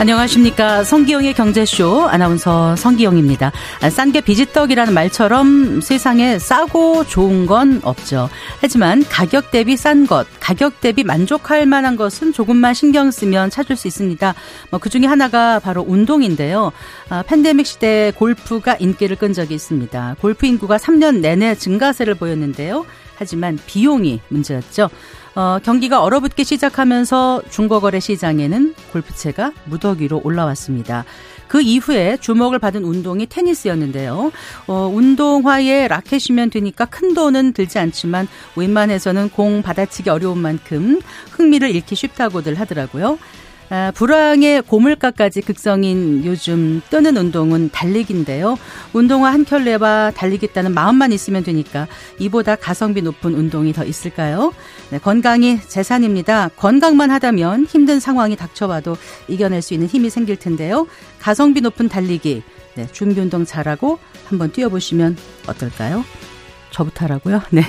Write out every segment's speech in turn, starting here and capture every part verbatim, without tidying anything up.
안녕하십니까. 성기영의 경제쇼 아나운서 성기영입니다. 싼 게 비지떡이라는 말처럼 세상에 싸고 좋은 건 없죠. 하지만 가격 대비 싼 것, 가격 대비 만족할 만한 것은 조금만 신경 쓰면 찾을 수 있습니다. 뭐 그중에 하나가 바로 운동인데요. 아, 팬데믹 시대에 골프가 인기를 끈 적이 있습니다. 골프 인구가 삼 년 내내 증가세를 보였는데요. 하지만 비용이 문제였죠. 어, 경기가 얼어붙기 시작하면서 중고거래 시장에는 골프채가 무더기로 올라왔습니다. 그 이후에 주목을 받은 운동이 테니스였는데요. 어, 운동화에 라켓이면 되니까 큰 돈은 들지 않지만 웬만해서는 공 받아치기 어려운 만큼 흥미를 잃기 쉽다고들 하더라고요. 아, 불황의 고물가까지 극성인 요즘 뜨는 운동은 달리기인데요. 운동화 한 켤레와 달리겠다는 마음만 있으면 되니까 이보다 가성비 높은 운동이 더 있을까요? 네, 건강이 재산입니다. 건강만 하다면 힘든 상황이 닥쳐와도 이겨낼 수 있는 힘이 생길 텐데요. 가성비 높은 달리기, 네, 준비 운동 잘하고 한번 뛰어보시면 어떨까요? 저부터 하라고요? 네.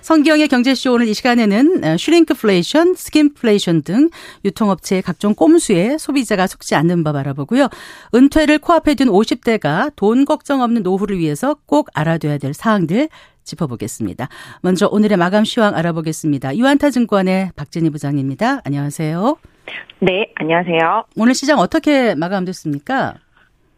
성기영의 경제쇼 오늘 이 시간에는 슈링크플레이션, 스킨플레이션 등 유통업체의 각종 꼼수에 소비자가 속지 않는 법 알아보고요. 은퇴를 코앞에 둔 오십 대가 돈 걱정 없는 노후를 위해서 꼭 알아둬야 될 사항들 짚어보겠습니다. 먼저 오늘의 마감 시황 알아보겠습니다. 유한타증권의 박진희 부장입니다. 안녕하세요. 네, 안녕하세요. 오늘 시장 어떻게 마감됐습니까?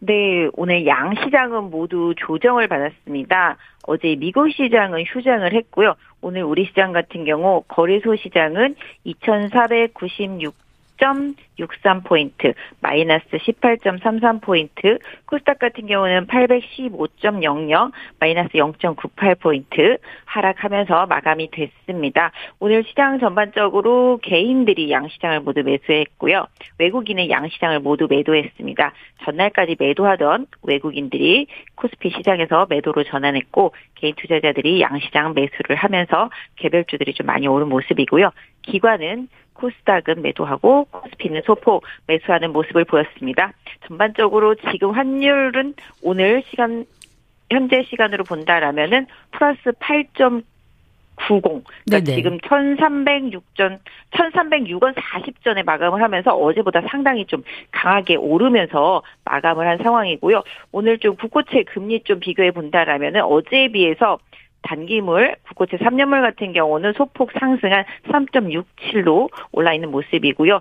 네, 오늘 양 시장은 모두 조정을 받았습니다. 어제 미국 시장은 휴장을 했고요. 오늘 우리 시장 같은 경우 거래소 시장은 이천사백구십육 점 육삼 포인트, 마이너스 십팔 점 삼삼 포인트, 코스닥 같은 경우는 팔백십오 점 영영, 마이너스 영 점 구팔 포인트 하락하면서 마감이 됐습니다. 오늘 시장 전반적으로 개인들이 양시장을 모두 매수했고요. 외국인은 양시장을 모두 매도했습니다. 전날까지 매도하던 외국인들이 코스피 시장에서 매도로 전환했고 개인 투자자들이 양시장 매수를 하면서 개별주들이 좀 많이 오른 모습이고요. 기관은 코스닥은 매도하고 코스피는 소폭 매수하는 모습을 보였습니다. 전반적으로 지금 환율은 오늘 시간 현재 시간으로 본다라면은 플러스 팔 점 구공, 그러니까 지금 천삼백육 원 사십 전에 마감을 하면서 어제보다 상당히 좀 강하게 오르면서 마감을 한 상황이고요. 오늘 좀 국고채 금리 좀 비교해 본다라면은 어제에 비해서 단기물, 국고채 삼 년물 같은 경우는 소폭 상승한 삼 점 육칠로 올라있는 모습이고요.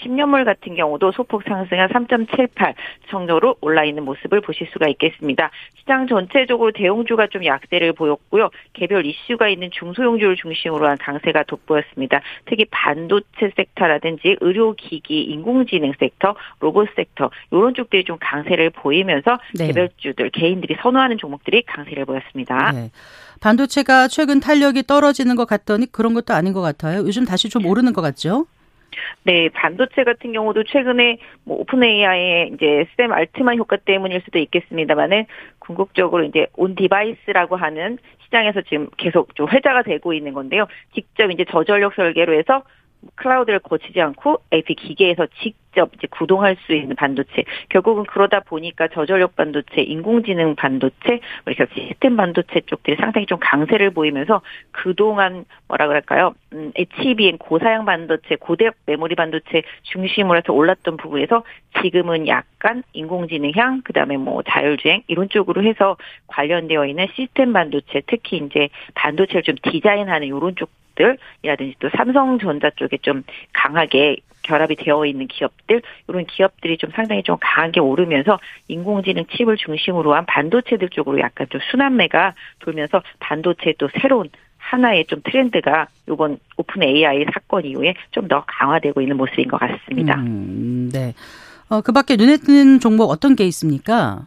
십 년물 같은 경우도 소폭 상승한 삼 점 칠팔 정도로 올라있는 모습을 보실 수가 있겠습니다. 시장 전체적으로 대형주가 좀 약세를 보였고요. 개별 이슈가 있는 중소형주를 중심으로 한 강세가 돋보였습니다. 특히 반도체 섹터라든지 의료기기, 인공지능 섹터, 로봇 섹터 이런 쪽들이 좀 강세를 보이면서 네. 개별주들, 개인들이 선호하는 종목들이 강세를 보였습니다. 네. 반도체가 최근 탄력이 떨어지는 것 같더니 그런 것도 아닌 것 같아요. 요즘 다시 좀 오르는 것 같죠? 네, 반도체 같은 경우도 최근에 뭐 오픈 에이아이의 이제 샘 알트만 효과 때문일 수도 있겠습니다만은 궁극적으로 이제 온 디바이스라고 하는 시장에서 지금 계속 좀 회자가 되고 있는 건데요. 직접 이제 저전력 설계로 해서 클라우드를 거치지 않고 에이피 기계에서 직접 이제 구동할 수 있는 반도체. 결국은 그러다 보니까 저전력 반도체, 인공지능 반도체, 그래서 시스템 반도체 쪽들이 상당히 좀 강세를 보이면서 그동안 뭐라 그럴까요? 음, 에이치비엠 고사양 반도체, 고대역 메모리 반도체 중심으로 해서 올랐던 부분에서 지금은 약간 인공지능향, 그다음에 뭐 자율주행 이런 쪽으로 해서 관련되어 있는 시스템 반도체, 특히 이제 반도체를 좀 디자인하는 이런 쪽 이라든지 또 삼성전자 쪽에 좀 강하게 결합이 되어 있는 기업들 이런 기업들이 좀 상당히 좀 강하게 오르면서 인공지능 칩을 중심으로 한 반도체들 쪽으로 약간 좀 순환매가 돌면서 반도체 또 새로운 하나의 좀 트렌드가 이번 오픈 에이아이 사건 이후에 좀 더 강화되고 있는 모습인 것 같습니다. 음, 네. 어, 그 밖에 눈에 띄는 종목 어떤 게 있습니까?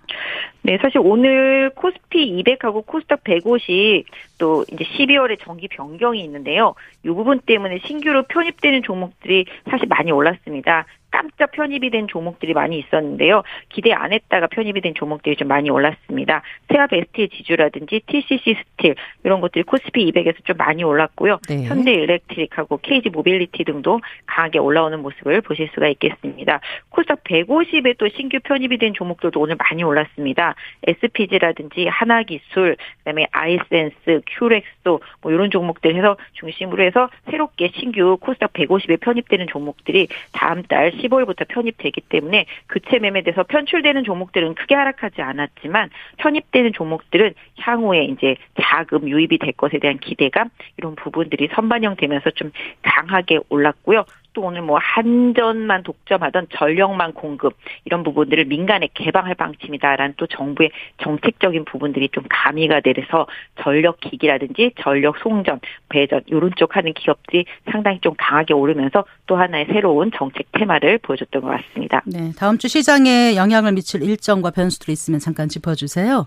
네, 사실 오늘 코스피 이백하고 코스닥 백오십 또 이제 십이월에 정기 변경이 있는데요. 이 부분 때문에 신규로 편입되는 종목들이 사실 많이 올랐습니다. 깜짝 편입이 된 종목들이 많이 있었는데요. 기대 안 했다가 편입이 된 종목들이 좀 많이 올랐습니다. 세아베스트의 지주라든지 티씨씨 스틸 이런 것들이 코스피 이백에서 좀 많이 올랐고요. 네. 현대 일렉트릭하고 케이지 모빌리티 등도 강하게 올라오는 모습을 보실 수가 있겠습니다. 코스닥 백오십에 또 신규 편입이 된 종목들도 오늘 많이 올랐습니다. 기업이나 에스피지라든지 하나 기술, 그다음에 아이센스, 큐렉소 뭐 이런 종목들 해서 중심으로 해서 새롭게 신규 코스닥 백오십에 편입되는 종목들이 다음 달 십오일부터 편입되기 때문에 교체 매매돼서 편출되는 종목들은 크게 하락하지 않았지만 편입되는 종목들은 향후에 이제 자금 유입이 될 것에 대한 기대감 이런 부분들이 선반영되면서 좀 강하게 올랐고요. 또 오늘 뭐 한전만 독점하던 전력망 공급 이런 부분들을 민간에 개방할 방침이다라는 또 정부의 정책적인 부분들이 좀 가미가 돼서 전력기기라든지 전력송전, 배전 이런 쪽 하는 기업들이 상당히 좀 강하게 오르면서 또 하나의 새로운 정책 테마를 보여줬던 것 같습니다. 네, 다음 주 시장에 영향을 미칠 일정과 변수들이 있으면 잠깐 짚어주세요.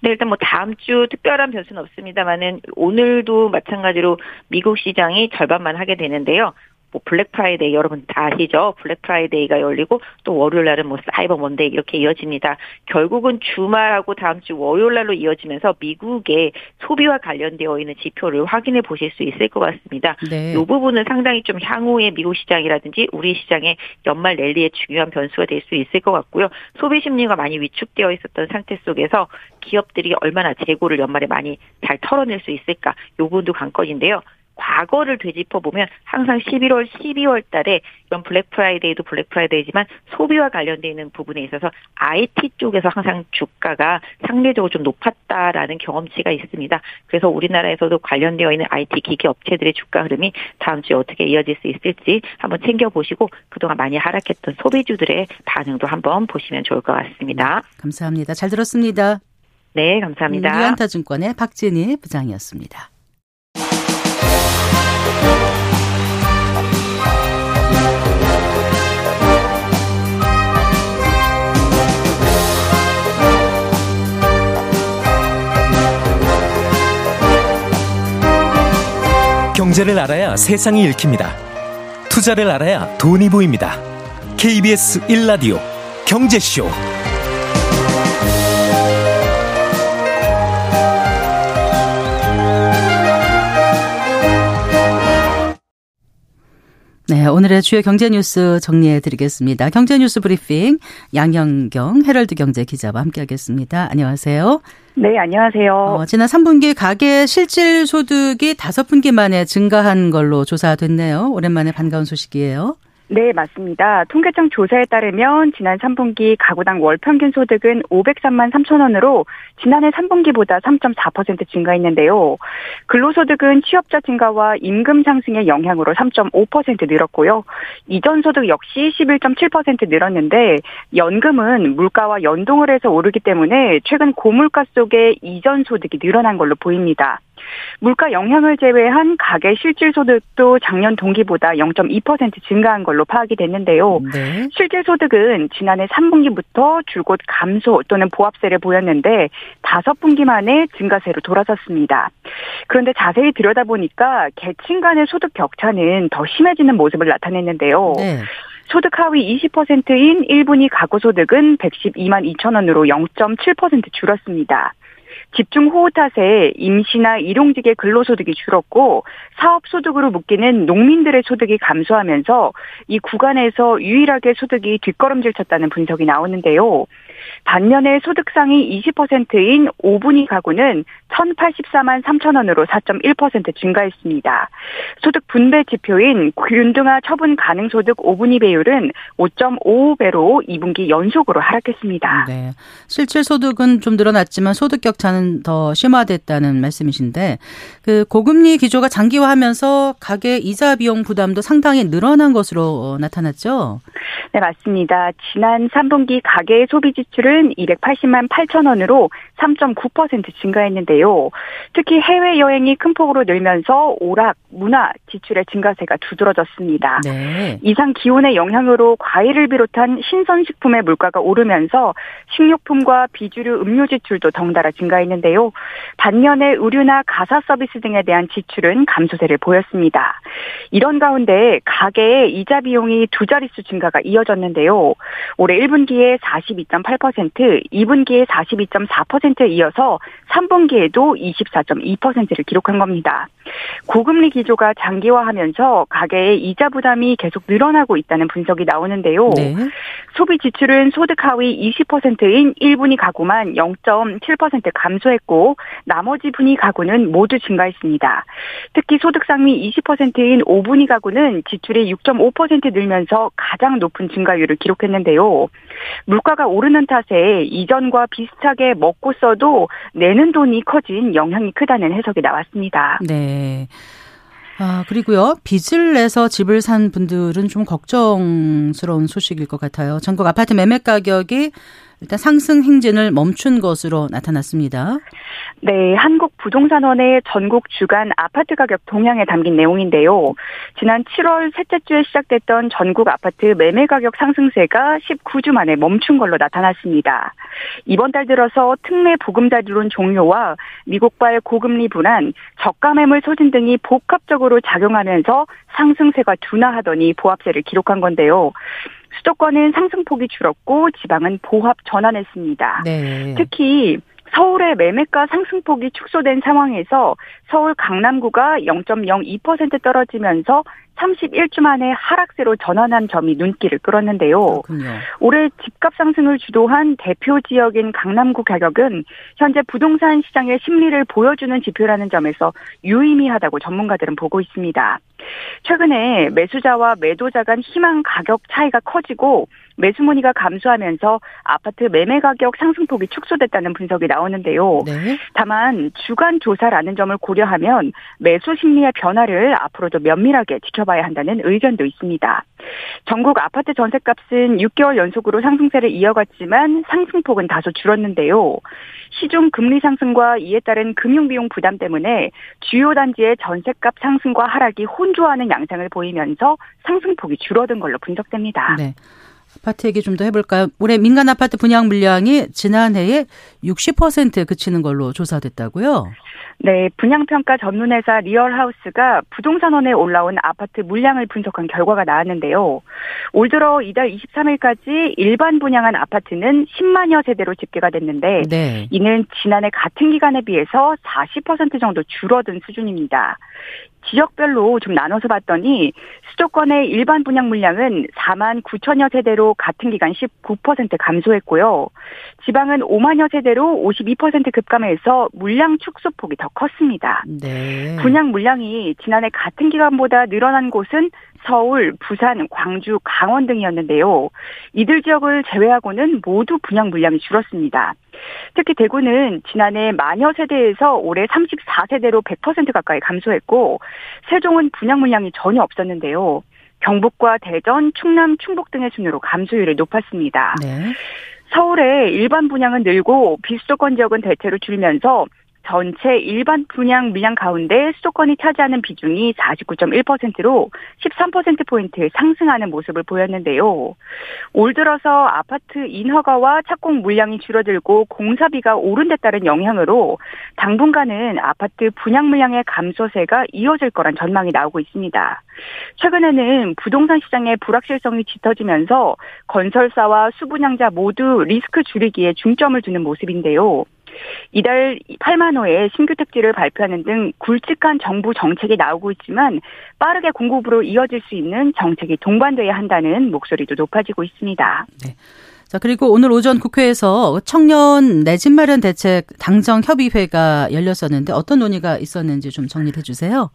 네, 일단 뭐 다음 주 특별한 변수는 없습니다만은 오늘도 마찬가지로 미국 시장이 절반만 하게 되는데요. 뭐 블랙 프라이데이 여러분 다 아시죠? 블랙 프라이데이가 열리고 또 월요일 날은 뭐 사이버 먼데이 이렇게 이어집니다. 결국은 주말하고 다음 주 월요일 날로 이어지면서 미국의 소비와 관련되어 있는 지표를 확인해 보실 수 있을 것 같습니다. 네. 이 부분은 상당히 좀 향후에 미국 시장이라든지 우리 시장의 연말 랠리의 중요한 변수가 될 수 있을 것 같고요. 소비 심리가 많이 위축되어 있었던 상태 속에서 기업들이 얼마나 재고를 연말에 많이 잘 털어낼 수 있을까? 이 부분도 관건인데요. 과거를 되짚어보면 항상 십일월, 십이월 달에 이런 블랙 프라이데이도 블랙 프라이데이지만 소비와 관련되어 있는 부분에 있어서 아이티 쪽에서 항상 주가가 상대적으로 좀 높았다라는 경험치가 있습니다. 그래서 우리나라에서도 관련되어 있는 아이티 기계 업체들의 주가 흐름이 다음 주에 어떻게 이어질 수 있을지 한번 챙겨보시고 그동안 많이 하락했던 소비주들의 반응도 한번 보시면 좋을 것 같습니다. 감사합니다. 잘 들었습니다. 네, 감사합니다. 유안타증권의 박진희 부장이었습니다. 경제를 알아야 세상이 읽힙니다. 투자를 알아야 돈이 보입니다. 케이비에스 일 라디오 경제쇼. 네, 오늘의 주요 경제 뉴스 정리해 드리겠습니다. 경제 뉴스 브리핑 양현경 헤럴드경제 기자와 함께하겠습니다. 안녕하세요. 네, 안녕하세요. 어, 지난 삼 분기 가계 실질 소득이 다섯 분기 만에 증가한 걸로 조사됐네요. 오랜만에 반가운 소식이에요. 네, 맞습니다. 통계청 조사에 따르면 지난 삼 분기 가구당 월평균 소득은 오백삼만 삼천 원으로 지난해 삼 분기보다 삼 점 사 퍼센트 증가했는데요. 근로소득은 취업자 증가와 임금 상승의 영향으로 삼 점 오 퍼센트 늘었고요. 이전 소득 역시 십일 점 칠 퍼센트 늘었는데 연금은 물가와 연동을 해서 오르기 때문에 최근 고물가 속에 이전 소득이 늘어난 걸로 보입니다. 물가 영향을 제외한 가계 실질소득도 작년 동기보다 영 점 이 퍼센트 증가한 걸로 파악이 됐는데요. 네. 실질소득은 지난해 삼 분기부터 줄곧 감소 또는 보합세를 보였는데 다섯 분기 만에 증가세로 돌아섰습니다. 그런데 자세히 들여다보니까 계층 간의 소득 격차는 더 심해지는 모습을 나타냈는데요. 네. 소득 하위 이십 퍼센트인 일 분위 가구소득은 백십이만 이천 원으로 영 점 칠 퍼센트 줄었습니다. 집중호우 탓에 임시나 일용직의 근로소득이 줄었고 사업소득으로 묶이는 농민들의 소득이 감소하면서 이 구간에서 유일하게 소득이 뒷걸음질쳤다는 분석이 나오는데요. 반면에 소득 상위 이십 퍼센트인 오 분위 가구는 천팔십사만 삼천 원으로 사 점 일 퍼센트 증가했습니다. 소득 분배 지표인 균등화 처분 가능 소득 오 분위 배율은 오 점 오오 배로 이 분기 연속으로 하락했습니다. 네, 실질 소득은 좀 늘어났지만 소득 격차는 더 심화됐다는 말씀이신데 그 고금리 기조가 장기화하면서 가계 이자 비용 부담도 상당히 늘어난 것으로 나타났죠? 네, 맞습니다. 지난 삼 분기 가계의 소비 지출은 이백팔십만 팔천 원으로 삼 점 구 퍼센트 증가했는데요. 특히 해외여행이 큰 폭으로 늘면서 오락, 문화, 지출의 증가세가 두드러졌습니다. 네. 이상 기온의 영향으로 과일을 비롯한 신선식품의 물가가 오르면서 식료품과 비주류 음료 지출도 덩달아 증가했는데요. 반면에 의류나 가사 서비스 등에 대한 지출은 감소세를 보였습니다. 이런 가운데 가계의 이자 비용이 두 자릿수 증가가 이어졌습니다. 이어졌는데요. 올해 일 분기에 사십이 점 팔 퍼센트, 이 분기에 사십이 점 사 퍼센트에 이어서 삼 분기에도 이십사 점 이 퍼센트를 기록한 겁니다. 고금리 기조가 장기화하면서 가계의 이자 부담이 계속 늘어나고 있다는 분석이 나오는데요. 네. 소비 지출은 소득 하위 이십 퍼센트인 일 분위 가구만 영 점 칠 퍼센트 감소했고 나머지 분위 가구는 모두 증가했습니다. 특히 소득 상위 이십 퍼센트인 오 분위 가구는 지출이 육 점 오 퍼센트 늘면서 가장 높은 증가율을 기록했는데요. 물가가 오르는 탓에 이전과 비슷하게 먹고 써도 내는 돈이 커진 영향이 크다는 해석이 나왔습니다. 네. 아, 그리고요. 빚을 내서 집을 산 분들은 좀 걱정스러운 소식일 것 같아요. 전국 아파트 매매 가격이 일단 상승 행진을 멈춘 것으로 나타났습니다. 네, 한국부동산원의 전국 주간 아파트 가격 동향에 담긴 내용인데요. 지난 칠월 셋째 주에 시작됐던 전국 아파트 매매 가격 상승세가 십구 주 만에 멈춘 걸로 나타났습니다. 이번 달 들어서 특례 보금자리론 종료와 미국발 고금리 불안, 저가 매물 소진 등이 복합적으로 작용하면서 상승세가 둔화하더니 보합세를 기록한 건데요. 수도권은 상승폭이 줄었고 지방은 보합 전환했습니다. 네. 특히 서울의 매매가 상승폭이 축소된 상황에서 서울 강남구가 영 점 영이 퍼센트 떨어지면서 삼십일 주 만에 하락세로 전환한 점이 눈길을 끌었는데요. 그렇군요. 올해 집값 상승을 주도한 대표 지역인 강남구 가격은 현재 부동산 시장의 심리를 보여주는 지표라는 점에서 유의미하다고 전문가들은 보고 있습니다. 최근에 매수자와 매도자 간 희망 가격 차이가 커지고 매수 문의가 감소하면서 아파트 매매 가격 상승폭이 축소됐다는 분석이 나오는데요. 네. 다만 주간 조사라는 점을 고려하면 매수 심리의 변화를 앞으로도 면밀하게 지켜봐야 한다는 의견도 있습니다. 전국 아파트 전셋값은 육 개월 연속으로 상승세를 이어갔지만 상승폭은 다소 줄었는데요. 시중 금리 상승과 이에 따른 금융비용 부담 때문에 주요 단지의 전셋값 상승과 하락이 혼조하는 양상을 보이면서 상승폭이 줄어든 걸로 분석됩니다. 네. 아파트 얘기 좀 더 해볼까요? 올해 민간 아파트 분양 물량이 지난해에 육십 퍼센트에 그치는 걸로 조사됐다고요? 네, 분양평가 전문회사 리얼하우스가 부동산원에 올라온 아파트 물량을 분석한 결과가 나왔는데요. 올 들어 이달 이십삼 일까지 일반 분양한 아파트는 십만여 세대로 집계가 됐는데 네. 이는 지난해 같은 기간에 비해서 사십 퍼센트 정도 줄어든 수준입니다. 지역별로 좀 나눠서 봤더니 수도권의 일반 분양 물량은 사만 구천여 세대로 같은 기간 십구 퍼센트 감소했고요. 지방은 오만여 세대로 오십이 퍼센트 급감해서 물량 축소폭이 더 컸습니다. 네. 분양 물량이 지난해 같은 기간보다 늘어난 곳은 서울, 부산, 광주, 강원 등이었는데요. 이들 지역을 제외하고는 모두 분양 물량이 줄었습니다. 특히 대구는 지난해 만여 세대에서 올해 삼십사 세대로 백 퍼센트 가까이 감소했고 세종은 분양 물량이 전혀 없었는데요. 경북과 대전, 충남, 충북 등의 순으로 감소율이 높았습니다. 네. 서울의 일반 분양은 늘고 비수도권 지역은 대체로 줄면서 전체 일반 분양 물량 가운데 수도권이 차지하는 비중이 사십구 점 일 퍼센트로 십삼 퍼센트 포인트 상승하는 모습을 보였는데요. 올 들어서 아파트 인허가와 착공 물량이 줄어들고 공사비가 오른 데 따른 영향으로 당분간은 아파트 분양 물량의 감소세가 이어질 거란 전망이 나오고 있습니다. 최근에는 부동산 시장의 불확실성이 짙어지면서 건설사와 수분양자 모두 리스크 줄이기에 중점을 두는 모습인데요. 이달 팔만 호의 신규 택지를 발표하는 등 굵직한 정부 정책이 나오고 있지만 빠르게 공급으로 이어질 수 있는 정책이 동반돼야 한다는 목소리도 높아지고 있습니다. 네. 자, 그리고 오늘 오전 국회에서 청년 내 집 마련 대책 당정 협의회가 열렸었는데 어떤 논의가 있었는지 좀 정리해 주세요.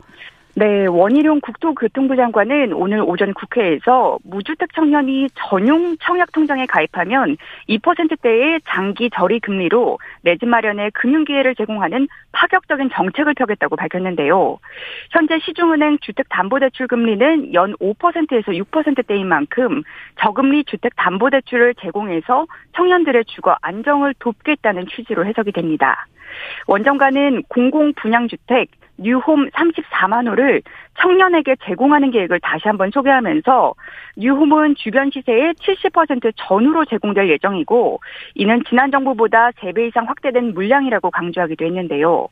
네, 원희룡 국토교통부 장관은 오늘 오전 국회에서 무주택 청년이 전용 청약통장에 가입하면 이 퍼센트대의 장기 저리 금리로 내 집 마련에 금융기회를 제공하는 파격적인 정책을 펴겠다고 밝혔는데요. 현재 시중은행 주택담보대출 금리는 연 오 퍼센트에서 육 퍼센트대인 만큼 저금리 주택담보대출을 제공해서 청년들의 주거 안정을 돕겠다는 취지로 해석이 됩니다. 원 장관은 공공분양주택, 뉴홈 삼십사만 호를 청년에게 제공하는 계획을 다시 한번 소개하면서 뉴홈은 주변 시세의 칠십 퍼센트 전후로 제공될 예정이고 이는 지난 정부보다 세 배 이상 확대된 물량이라고 강조하기도 했는데요.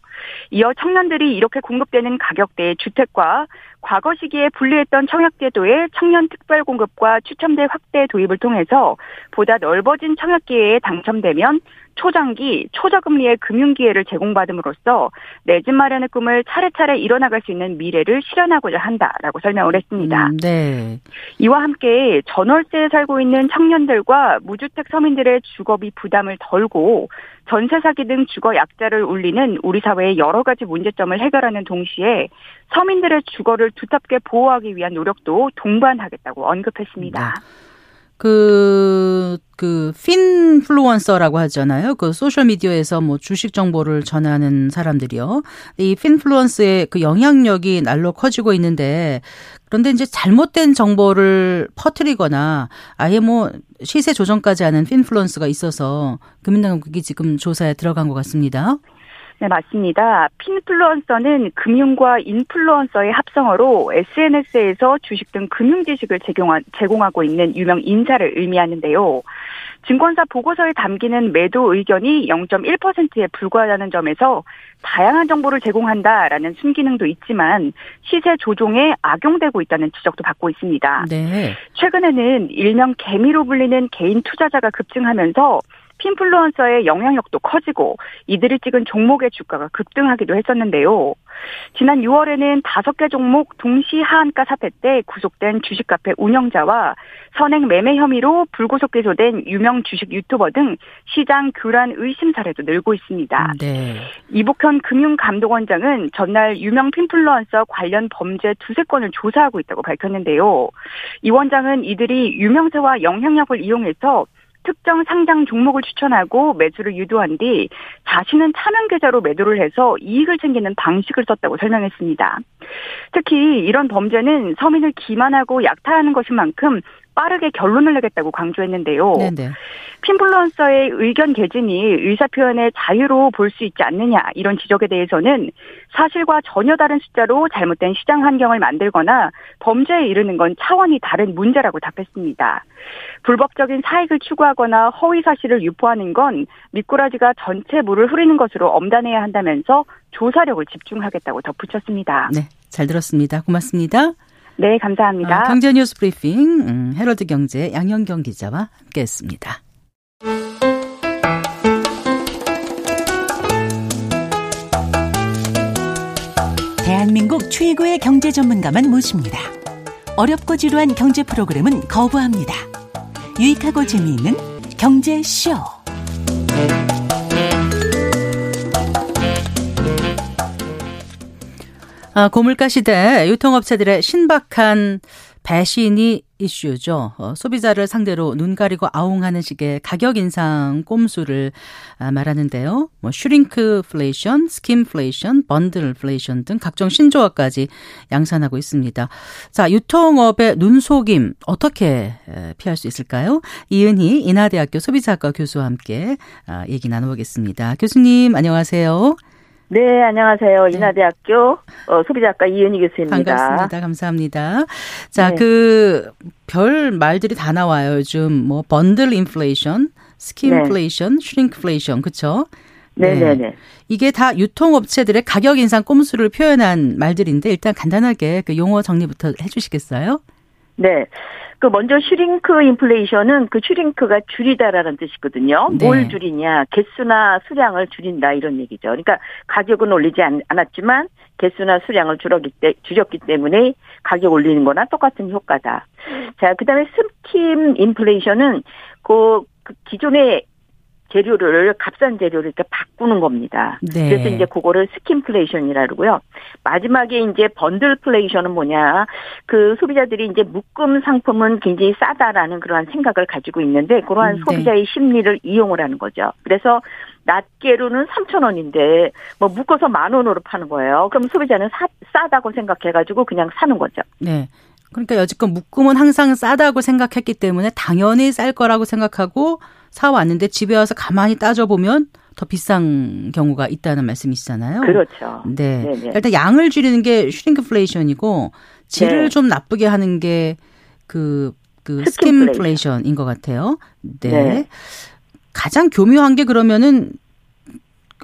이어 청년들이 이렇게 공급되는 가격대의 주택과 과거 시기에 분리했던 청약제도의 청년 특별 공급과 추첨제 확대 도입을 통해서 보다 넓어진 청약 기회에 당첨되면 초장기, 초저금리의 금융 기회를 제공받음으로써 내 집 마련의 꿈을 차례차례 이뤄나갈 수 있는 미래를 실현하고자 한다라고 설명을 했습니다. 음, 네. 이와 함께 전월세에 살고 있는 청년들과 무주택 서민들의 주거비 부담을 덜고 전세 사기 등 주거 약자를 울리는 우리 사회의 여러 가지 문제점을 해결하는 동시에 서민들의 주거를 두텁게 보호하기 위한 노력도 동반하겠다고 언급했습니다. 네. 그, 그, 핀플루언서라고 하잖아요. 그 소셜미디어에서 뭐 주식 정보를 전하는 사람들이요. 이 핀플루언스의 그 영향력이 날로 커지고 있는데, 그런데 이제 잘못된 정보를 퍼뜨리거나 아예 뭐 시세 조정까지 하는 핀플루언스가 있어서 금융당국이 지금 조사에 들어간 것 같습니다. 네, 맞습니다. 핀플루언서는 금융과 인플루언서의 합성어로 에스엔에스에서 주식 등 금융 지식을 제공하고 있는 유명 인사를 의미하는데요. 증권사 보고서에 담기는 매도 의견이 영 점 일 퍼센트에 불과하다는 점에서 다양한 정보를 제공한다라는 순기능도 있지만 시세 조종에 악용되고 있다는 지적도 받고 있습니다. 네. 최근에는 일명 개미로 불리는 개인 투자자가 급증하면서 핀플루언서의 영향력도 커지고 이들이 찍은 종목의 주가가 급등하기도 했었는데요. 지난 유월에는 다섯 개 종목 동시 하한가 사태 때 구속된 주식카페 운영자와 선행 매매 혐의로 불구속 기소된 유명 주식 유튜버 등 시장 교란 의심 사례도 늘고 있습니다. 네. 이복현 금융감독원장은 전날 유명 핀플루언서 관련 범죄 두세 건을 조사하고 있다고 밝혔는데요. 이 원장은 이들이 유명세와 영향력을 이용해서 특정 상장 종목을 추천하고 매수를 유도한 뒤 자신은 차명 계좌로 매도를 해서 이익을 챙기는 방식을 썼다고 설명했습니다. 특히 이런 범죄는 서민을 기만하고 약탈하는 것인 만큼 빠르게 결론을 내겠다고 강조했는데요. 네네. 핀플루언서의 의견 개진이 의사표현의 자유로 볼 수 있지 않느냐 이런 지적에 대해서는 사실과 전혀 다른 숫자로 잘못된 시장 환경을 만들거나 범죄에 이르는 건 차원이 다른 문제라고 답했습니다. 불법적인 사익을 추구하거나 허위 사실을 유포하는 건 미꾸라지가 전체 물을 흐리는 것으로 엄단해야 한다면서 조사력을 집중하겠다고 덧붙였습니다. 네, 잘 들었습니다. 고맙습니다. 네, 감사합니다. 어, 경제 뉴스 브리핑 음, 헤럴드경제 양현경 기자와 함께했습니다. 대한민국 최고의 경제 전문가만 모십니다. 어렵고 지루한 경제 프로그램은 거부합니다. 유익하고 재미있는 경제쇼. 아, 고물가 시대 유통업체들의 신박한 배신이 이슈죠. 어, 소비자를 상대로 눈 가리고 아웅하는 식의 가격 인상 꼼수를 아, 말하는데요. 뭐 슈링크플레이션, 스킨플레이션, 번들플레이션 등 각종 신조어까지 양산하고 있습니다. 자, 유통업의 눈속임 어떻게 피할 수 있을까요? 이은희 인하대학교 소비자학과 교수와 함께 아, 얘기 나눠보겠습니다. 교수님 안녕하세요. 네, 안녕하세요. 인하대학교 어, 소비자학과 이은희 교수입니다. 반갑습니다. 감사합니다. 자, 네. 그 별 말들이 다 나와요. 요즘 뭐 번들 인플레이션, 스킨플레이션, 네. 슈링크플레이션, 그렇죠? 네, 네, 네. 이게 다 유통업체들의 가격 인상 꼼수를 표현한 말들인데 일단 간단하게 그 용어 정리부터 해주시겠어요? 네. 그 먼저 슈링크 인플레이션은 그 슈링크가 줄이다라는 뜻이거든요. 네. 뭘 줄이냐? 개수나 수량을 줄인다 이런 얘기죠. 그러니까 가격은 올리지 않았지만 개수나 수량을 줄였기 때문에 가격 올리는 거나 똑같은 효과다. 자, 그다음에 스킨 인플레이션은 그 기존의 재료를 값싼 재료를 이렇게 바꾸는 겁니다. 네. 그래서 이제 그거를 스킨플레이션이라고요. 마지막에 이제 번들플레이션은 뭐냐? 그 소비자들이 이제 묶음 상품은 굉장히 싸다라는 그러한 생각을 가지고 있는데 그러한 소비자의 심리를 이용을 하는 거죠. 그래서 낱개로는 삼천 원인데 뭐 묶어서 만 원으로 파는 거예요. 그럼 소비자는 사, 싸다고 생각해가지고 그냥 사는 거죠. 네. 그러니까 여지껏 묶음은 항상 싸다고 생각했기 때문에 당연히 쌀 거라고 생각하고 사왔는데 집에 와서 가만히 따져보면 더 비싼 경우가 있다는 말씀이시잖아요. 그렇죠. 네. 네네. 일단 양을 줄이는 게 슈링크플레이션이고 질을 네. 좀 나쁘게 하는 게 그 그 스킨플레이션인 것 같아요. 네. 네. 가장 교묘한 게 그러면은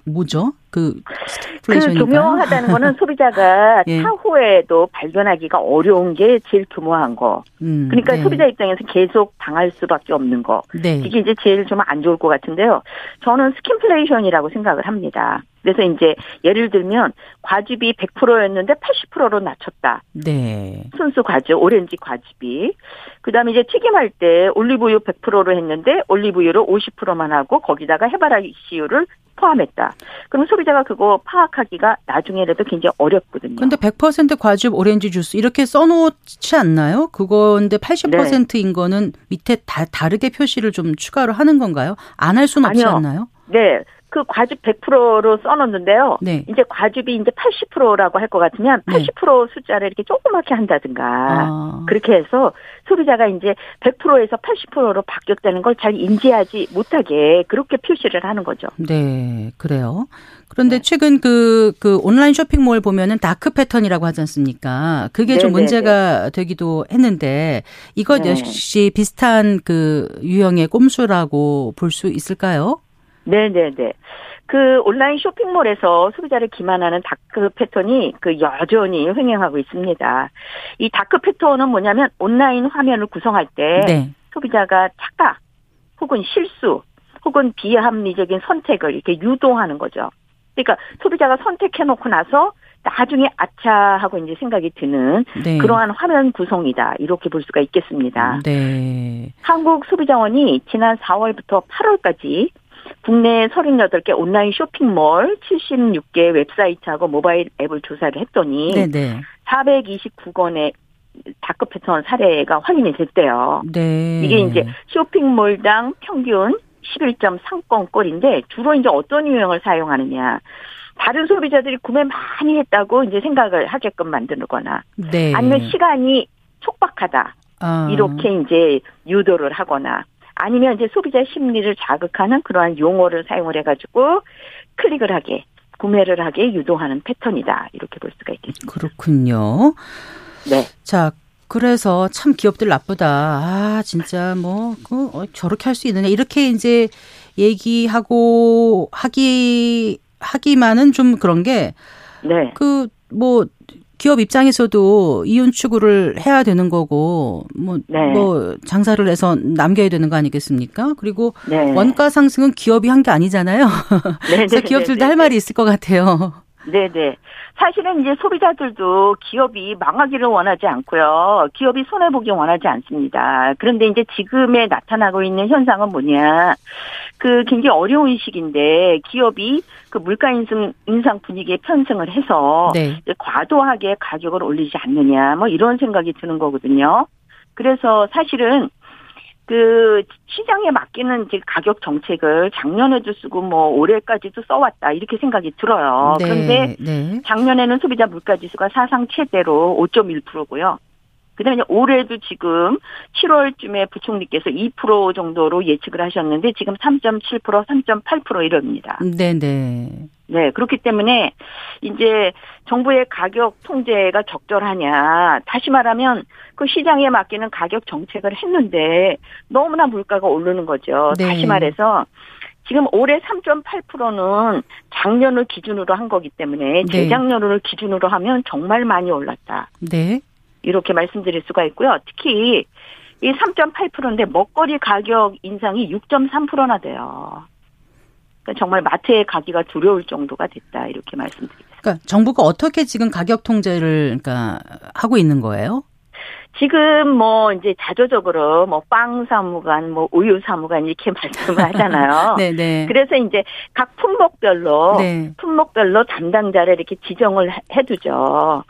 뭐죠? 그 스킨플레이션이 그 교묘하다는 거는 소비자가 예. 차후에도 발견하기가 어려운 게 제일 교묘한 거. 음, 그러니까 네. 소비자 입장에서 계속 당할 수밖에 없는 거. 네. 이게 이제 제일 좀 안 좋을 것 같은데요. 저는 스킨플레이션이라고 생각을 합니다. 그래서 이제 예를 들면 과즙이 백 퍼센트였는데 팔십 퍼센트로 낮췄다. 네. 순수 과즙, 오렌지 과즙이. 그다음에 이제 튀김할 때 올리브유 백 퍼센트로 했는데 올리브유를 오십 퍼센트만 하고 거기다가 해바라기 씨유를 포함했다. 그럼 소비자가 그거 파악하기가 나중에라도 굉장히 어렵거든요. 그런데 백 퍼센트 과즙 오렌지 주스 이렇게 써놓지 않나요? 그건데 팔십 퍼센트인 네. 거는 밑에 다 다르게 표시를 좀 추가로 하는 건가요? 안 할 수는 없지 않나요? 네. 그 과즙 백 퍼센트로 써놓는데요. 네. 이제 과즙이 이제 팔십 퍼센트라고 할 것 같으면 팔십 퍼센트 네. 숫자를 이렇게 조그맣게 한다든가 아. 그렇게 해서 소비자가 이제 백 퍼센트에서 팔십 퍼센트로 바뀌었다는 걸 잘 인지하지 못하게 그렇게 표시를 하는 거죠. 네, 그래요. 그런데 네. 최근 그, 그 온라인 쇼핑몰 보면은 다크 패턴이라고 하지 않습니까? 그게 네, 좀 문제가 네, 네. 되기도 했는데 이것 네. 역시 비슷한 그 유형의 꼼수라고 볼 수 있을까요? 네네네. 그 온라인 쇼핑몰에서 소비자를 기만하는 다크 패턴이 그 여전히 횡행하고 있습니다. 이 다크 패턴은 뭐냐면 온라인 화면을 구성할 때 네. 소비자가 착각 혹은 실수 혹은 비합리적인 선택을 이렇게 유도하는 거죠. 그러니까 소비자가 선택해놓고 나서 나중에 아차하고 이제 생각이 드는 네. 그러한 화면 구성이다. 이렇게 볼 수가 있겠습니다. 네. 한국소비자원이 지난 사월부터 팔월까지 국내 삼십팔 개 온라인 쇼핑몰 칠십육 개 웹사이트하고 모바일 앱을 조사를 했더니 네네. 사백이십구 건의 다크 패턴 사례가 확인이 됐대요. 네. 이게 이제 쇼핑몰당 평균 십일 점 삼 건꼴인데 주로 이제 어떤 유형을 사용하느냐. 다른 소비자들이 구매 많이 했다고 이제 생각을 하게끔 만드거나 네. 아니면 시간이 촉박하다. 아. 이렇게 이제 유도를 하거나 아니면 이제 소비자 심리를 자극하는 그러한 용어를 사용을 해가지고 클릭을 하게, 구매를 하게 유도하는 패턴이다. 이렇게 볼 수가 있겠습니다. 그렇군요. 네. 자, 그래서 참 기업들 나쁘다. 아, 진짜 뭐, 그, 어, 저렇게 할 수 있느냐. 이렇게 이제 얘기하고, 하기, 하기만은 좀 그런 게. 네. 그, 뭐, 기업 입장에서도 이윤 추구를 해야 되는 거고 뭐, 네. 뭐 장사를 해서 남겨야 되는 거 아니겠습니까? 그리고 네. 원가 상승은 기업이 한 게 아니잖아요. 네, 그래서 네, 기업들도 네, 할 네. 말이 있을 것 같아요. 네네. 네. 사실은 이제 소비자들도 기업이 망하기를 원하지 않고요. 기업이 손해보기 원하지 않습니다. 그런데 이제 지금에 나타나고 있는 현상은 뭐냐. 그 굉장히 어려운 시기인데 기업이 그 물가 인상, 인상 분위기에 편승을 해서 네. 과도하게 가격을 올리지 않느냐 뭐 이런 생각이 드는 거거든요. 그래서 사실은 그 시장에 맡기는 이제 가격 정책을 작년에도 쓰고 뭐 올해까지도 써왔다 이렇게 생각이 들어요. 네, 그런데 네. 작년에는 소비자 물가지수가 사상 최대로 오 점 일 퍼센트고요. 그다음에 이제 올해도 지금 칠월쯤에 부총리께서 이 퍼센트 정도로 예측을 하셨는데 지금 삼 점 칠 퍼센트, 삼 점 팔 퍼센트 이럽니다. 네네. 네, 그렇기 때문에 이제 정부의 가격 통제가 적절하냐. 다시 말하면 그 시장에 맡기는 가격 정책을 했는데 너무나 물가가 오르는 거죠. 네. 다시 말해서 지금 올해 삼 점 팔 퍼센트는 작년을 기준으로 한 거기 때문에 재작년을 네. 기준으로 하면 정말 많이 올랐다. 네. 이렇게 말씀드릴 수가 있고요. 특히 이 삼 점 팔 퍼센트인데 먹거리 가격 인상이 육 점 삼 퍼센트나 돼요. 그러니까 정말 마트에 가기가 두려울 정도가 됐다. 이렇게 말씀드리겠습니다. 그러니까 정부가 어떻게 지금 가격 통제를 그러니까 하고 있는 거예요? 지금 뭐 이제 자조적으로 뭐 빵 사무관, 뭐 우유 사무관 이렇게 말씀을 하잖아요. 네네. 그래서 이제 각 품목별로 네. 품목별로 담당자를 이렇게 지정을 해두죠.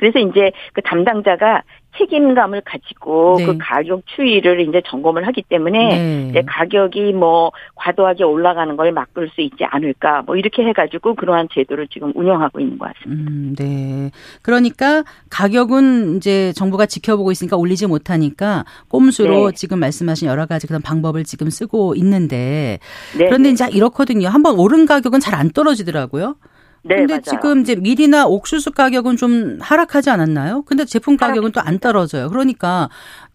그래서 이제 그 담당자가 책임감을 가지고 네. 그 가격 추이를 이제 점검을 하기 때문에 네. 이제 가격이 뭐 과도하게 올라가는 걸 막을 수 있지 않을까 뭐 이렇게 해가지고 그러한 제도를 지금 운영하고 있는 것 같습니다. 음, 네. 그러니까 가격은 이제 정부가 지켜보고 있으니까 올리지 못하니까 꼼수로 네. 지금 말씀하신 여러 가지 그런 방법을 지금 쓰고 있는데 네. 그런데 이제 이렇거든요. 한번 오른 가격은 잘 안 떨어지더라고요. 네, 근데 맞아요. 지금 이제 밀이나 옥수수 가격은 좀 하락하지 않았나요? 근데 제품 가격은 또 안 떨어져요. 그러니까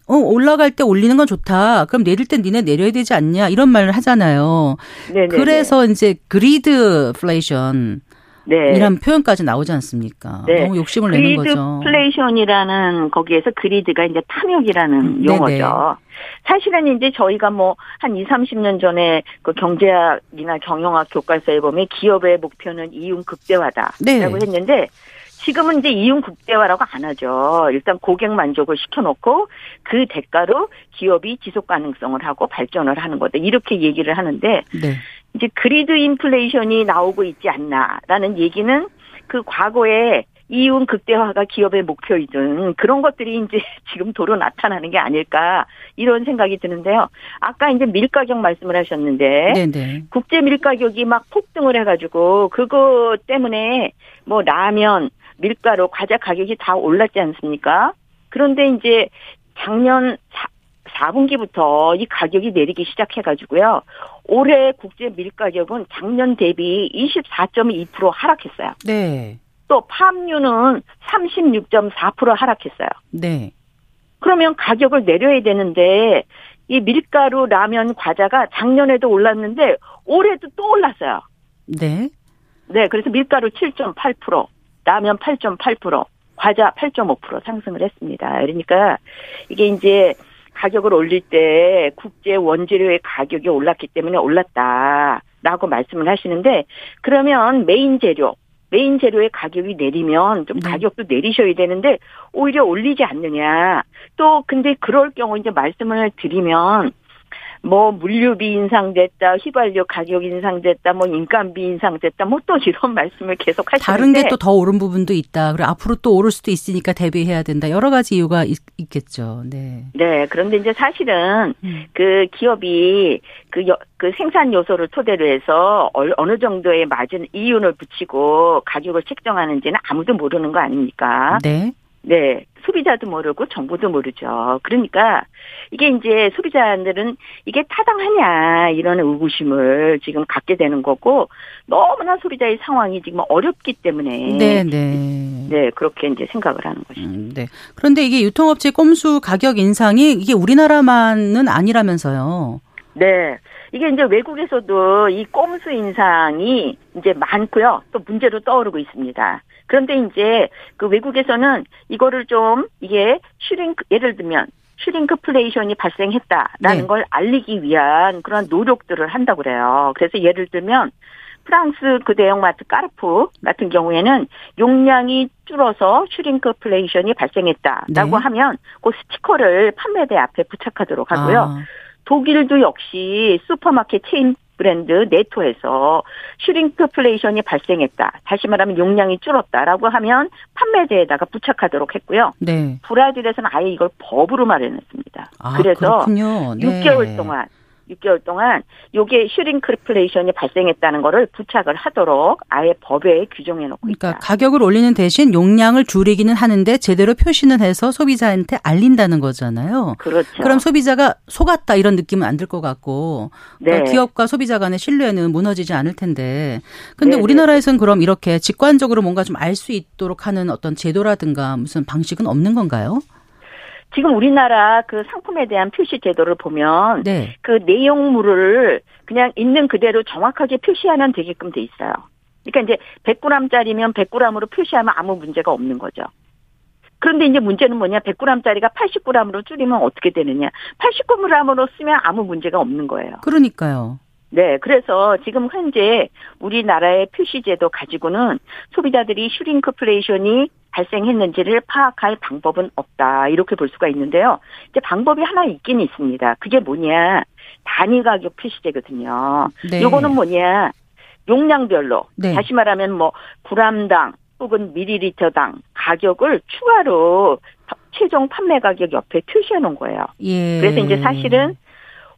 어, 올라갈 때 올리는 건 좋다. 그럼 내릴 때 니네 내려야 되지 않냐? 이런 말을 하잖아요. 네네네. 그래서 이제 그리드 플레이션 네. 이란 표현까지 나오지 않습니까? 네. 너무 욕심을 내는 거죠. 그리드플레이션이라는 거기에서 그리드가 이제 탐욕이라는 네네. 용어죠. 사실은 이제 저희가 뭐 한 이삼십 년 전에 그 경제학이나 경영학 교과서에 보면 기업의 목표는 이윤 극대화다라고 네. 했는데 지금은 이제 이윤 극대화라고 안 하죠. 일단 고객 만족을 시켜놓고 그 대가로 기업이 지속 가능성을 하고 발전을 하는 거다. 이렇게 얘기를 하는데 네. 이제 그리드 인플레이션이 나오고 있지 않나라는 얘기는 그 과거에 이윤 극대화가 기업의 목표이든 그런 것들이 이제 지금 도로 나타나는 게 아닐까 이런 생각이 드는데요. 아까 이제 밀가격 말씀을 하셨는데 네네. 국제 밀가격이 막 폭등을 해가지고 그거 때문에 뭐 라면, 밀가루, 과자 가격이 다 올랐지 않습니까? 그런데 이제 작년 사 분기부터 이 가격이 내리기 시작해가지고요. 올해 국제 밀가격은 작년 대비 이십사 점 이 퍼센트 하락했어요. 네. 또 팜유는 삼십육 점 사 퍼센트 하락했어요. 네. 그러면 가격을 내려야 되는데 이 밀가루, 라면, 과자가 작년에도 올랐는데 올해도 또 올랐어요. 네. 네, 그래서 밀가루 칠 점 팔 퍼센트, 라면 팔 점 팔 퍼센트, 과자 팔 점 오 퍼센트 상승을 했습니다. 그러니까 이게 이제 가격을 올릴 때 국제 원재료의 가격이 올랐기 때문에 올랐다라고 말씀을 하시는데 그러면 메인 재료, 메인 재료의 가격이 내리면 좀 가격도 내리셔야 되는데 오히려 올리지 않느냐. 또 근데 그럴 경우 이제 말씀을 드리면 뭐 물류비 인상됐다, 휘발유 가격 인상됐다, 뭐 인건비 인상됐다, 뭐 또 이런 말씀을 계속 하시는데 다른 게 또 더 오른 부분도 있다. 그리고 앞으로 또 오를 수도 있으니까 대비해야 된다. 여러 가지 이유가 있, 있겠죠. 네. 네. 그런데 이제 사실은 음. 그 기업이 그, 여, 그 생산 요소를 토대로 해서 어느 정도의 마진 이윤을 붙이고 가격을 책정하는지는 아무도 모르는 거 아닙니까? 네. 네. 소비자도 모르고 정부도 모르죠. 그러니까 이게 이제 소비자들은 이게 타당하냐 이런 의구심을 지금 갖게 되는 거고 너무나 소비자의 상황이 지금 어렵기 때문에 네네. 네, 그렇게 이제 생각을 하는 것이죠. 음, 네. 그런데 이게 유통업체 꼼수 가격 인상이 이게 우리나라만은 아니라면서요. 네. 이게 이제 외국에서도 이 꼼수 인상이 이제 많고요. 또 문제로 떠오르고 있습니다. 그런데 이제 그 외국에서는 이거를 좀 이게 슈링크, 예를 들면 슈링크플레이션이 발생했다라는 네. 걸 알리기 위한 그런 노력들을 한다고 그래요. 그래서 예를 들면 프랑스 그 대형마트 까르프 같은 경우에는 용량이 줄어서 슈링크플레이션이 발생했다라고 네. 하면 그 스티커를 판매대 앞에 부착하도록 하고요. 아. 독일도 역시 슈퍼마켓 체인 브랜드 네토에서 슈링크플레이션이 발생했다. 다시 말하면 용량이 줄었다라고 하면 판매대에다가 부착하도록 했고요. 네. 브라질에서는 아예 이걸 법으로 마련했습니다. 아, 그래서 그렇군요. 네. 육 개월 동안 육 개월 동안 요게 슈링크플레이션이 발생했다는 거를 부착을 하도록 아예 법에 규정해 놓고 그러니까 있다. 그러니까 가격을 올리는 대신 용량을 줄이기는 하는데 제대로 표시는 해서 소비자한테 알린다는 거잖아요. 그렇죠. 그럼 소비자가 속았다 이런 느낌은 안 들 것 같고 네. 기업과 소비자 간의 신뢰는 무너지지 않을 텐데. 근데 네네. 우리나라에서는 그럼 이렇게 직관적으로 뭔가 좀 알 수 있도록 하는 어떤 제도라든가 무슨 방식은 없는 건가요? 지금 우리나라 그 상품에 대한 표시 제도를 보면 네. 그 내용물을 그냥 있는 그대로 정확하게 표시하면 되게끔 돼 있어요. 그러니까 이제 백 그램짜리면 백 그램으로 표시하면 아무 문제가 없는 거죠. 그런데 이제 문제는 뭐냐. 백 그램짜리가 팔십 그램으로 줄이면 어떻게 되느냐. 팔십 그램으로 쓰면 아무 문제가 없는 거예요. 그러니까요. 네. 그래서 지금 현재 우리나라의 표시 제도 가지고는 소비자들이 슈링크플레이션이 발생했는지를 파악할 방법은 없다. 이렇게 볼 수가 있는데요. 이제 방법이 하나 있긴 있습니다. 그게 뭐냐. 단위 가격 표시제거든요. 네. 요거는 뭐냐. 용량별로. 네. 다시 말하면 뭐 그램당 혹은 밀리리터당 가격을 추가로 최종 판매 가격 옆에 표시해 놓은 거예요. 예. 그래서 이제 사실은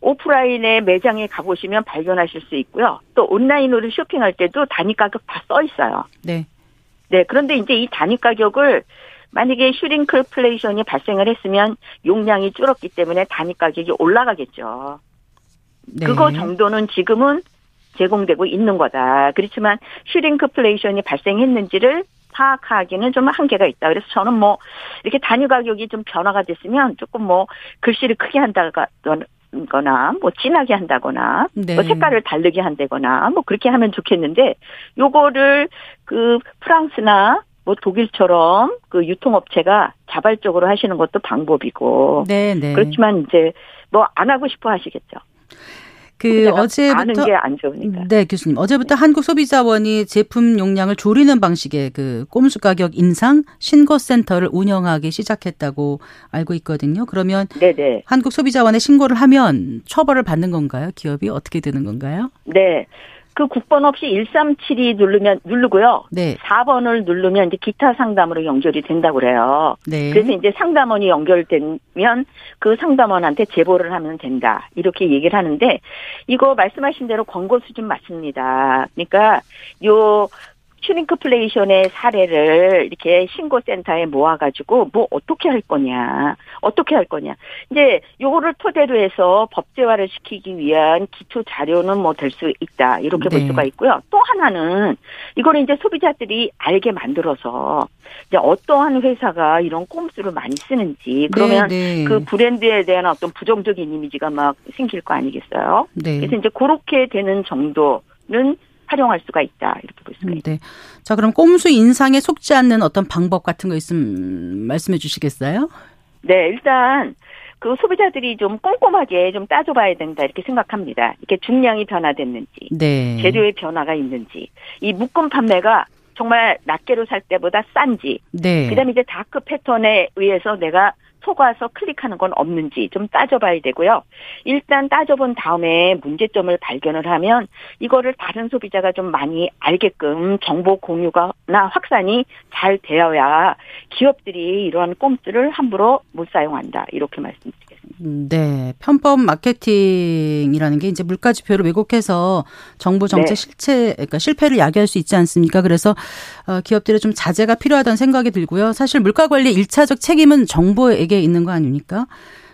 오프라인에 매장에 가보시면 발견하실 수 있고요. 또 온라인으로 쇼핑할 때도 단위 가격 다 써 있어요. 네. 네. 그런데 이제 이 단위 가격을 만약에 슈링크플레이션이 발생을 했으면 용량이 줄었기 때문에 단위 가격이 올라가겠죠. 네. 그거 정도는 지금은 제공되고 있는 거다. 그렇지만 슈링크플레이션이 발생했는지를 파악하기는 좀 한계가 있다. 그래서 저는 뭐 이렇게 단위 가격이 좀 변화가 됐으면 조금 뭐 글씨를 크게 한다거나 뭐 진하게 한다거나 네. 뭐 색깔을 다르게 한다거나 뭐 그렇게 하면 좋겠는데 요거를 그 프랑스나 뭐 독일처럼 그 유통업체가 자발적으로 하시는 것도 방법이고 네, 네. 그렇지만 이제 뭐 안 하고 싶어 하시겠죠. 그 어제부터 아는 게 안 좋으니까. 네, 교수님. 어제부터 네. 한국소비자원이 제품 용량을 줄이는 방식의 그 꼼수 가격 인상 신고센터를 운영하기 시작했다고 알고 있거든요. 그러면 네네. 한국소비자원에 신고를 하면 처벌을 받는 건가요? 기업이 어떻게 되는 건가요? 네. 그 국번 없이 일삼칠이 누르면 누르고요. 네. 사 번을 누르면 이제 기타 상담으로 연결이 된다고 그래요. 네. 그래서 이제 상담원이 연결되면 그 상담원한테 제보를 하면 된다. 이렇게 얘기를 하는데 이거 말씀하신 대로 권고 수준 맞습니다. 그러니까 요 슈링크플레이션의 사례를 이렇게 신고센터에 모아가지고 뭐 어떻게 할 거냐, 어떻게 할 거냐. 이제 요거를 토대로 해서 법제화를 시키기 위한 기초 자료는 뭐 될 수 있다 이렇게 네. 볼 수가 있고요. 또 하나는 이거를 이제 소비자들이 알게 만들어서 이제 어떠한 회사가 이런 꼼수를 많이 쓰는지 그러면 네, 네. 그 브랜드에 대한 어떤 부정적인 이미지가 막 생길 거 아니겠어요? 네. 그래서 이제 그렇게 되는 정도는. 활용할 수가 있다. 이렇게 볼 수가 있다. 네. 자, 그럼 꼼수 인상에 속지 않는 어떤 방법 같은 거 있으면 말씀해 주시겠어요? 네, 일단 그 소비자들이 좀 꼼꼼하게 좀 따져봐야 된다 이렇게 생각합니다. 이렇게 중량이 변화됐는지, 네. 재료의 변화가 있는지, 이 묶음 판매가 정말 낱개로 살 때보다 싼지, 네. 그다음에 이제 다크 패턴에 의해서 내가 속아서 클릭하는 건 없는지 좀 따져봐야 되고요. 일단 따져본 다음에 문제점을 발견을 하면 이거를 다른 소비자가 좀 많이 알게끔 정보 공유나 확산이 잘 되어야 기업들이 이러한 꼼수를 함부로 못 사용한다. 이렇게 말씀드리겠습니다. 네. 편법 마케팅이라는 게 이제 물가지표를 왜곡해서 정부 정책 네. 실체, 그러니까 실패를 야기할 수 있지 않습니까? 그래서 기업들의 좀 자제가 필요하다는 생각이 들고요. 사실 물가관리의 일차적 책임은 정부에게 있는 거 아닙니까?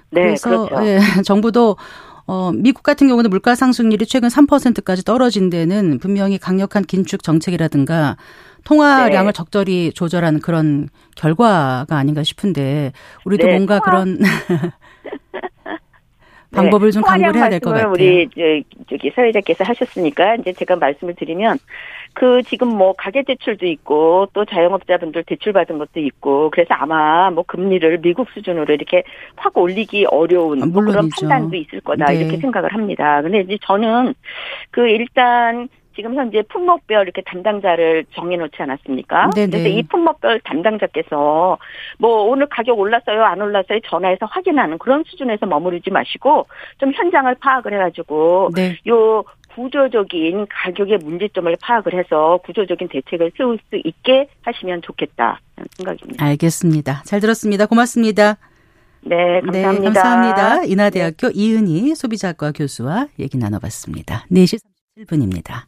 네, 그래서 그렇죠. 예, 정부도 어, 미국 같은 경우는 물가 상승률이 최근 삼 퍼센트까지 떨어진 데는 분명히 강력한 긴축 정책이라든가 통화량을 네. 적절히 조절하는 그런 결과가 아닌가 싶은데 우리도 네, 뭔가 통화. 그런 방법을 네, 좀 강구를 해야 될 것 같아요. 우리 저기 사회자께서 하셨으니까 이제 제가 말씀을 드리면 그 지금 뭐 가계 대출도 있고 또 자영업자분들 대출 받은 것도 있고 그래서 아마 뭐 금리를 미국 수준으로 이렇게 확 올리기 어려운 아, 그런 판단도 있을 거다 네. 이렇게 생각을 합니다. 근데 이제 저는 그 일단 지금 현재 품목별 이렇게 담당자를 정해놓지 않았습니까? 네네. 그래서 이 품목별 담당자께서 뭐 오늘 가격 올랐어요, 안 올랐어요 전화해서 확인하는 그런 수준에서 머무르지 마시고 좀 현장을 파악을 해가지고 네. 요 구조적인 가격의 문제점을 파악을 해서 구조적인 대책을 세울 수 있게 하시면 좋겠다 생각입니다. 알겠습니다. 잘 들었습니다. 고맙습니다. 네, 감사합니다. 네, 감사합니다. 인하대학교 네. 이은희 소비자학과 교수와 얘기 나눠봤습니다. 네 시 삼십칠 분입니다.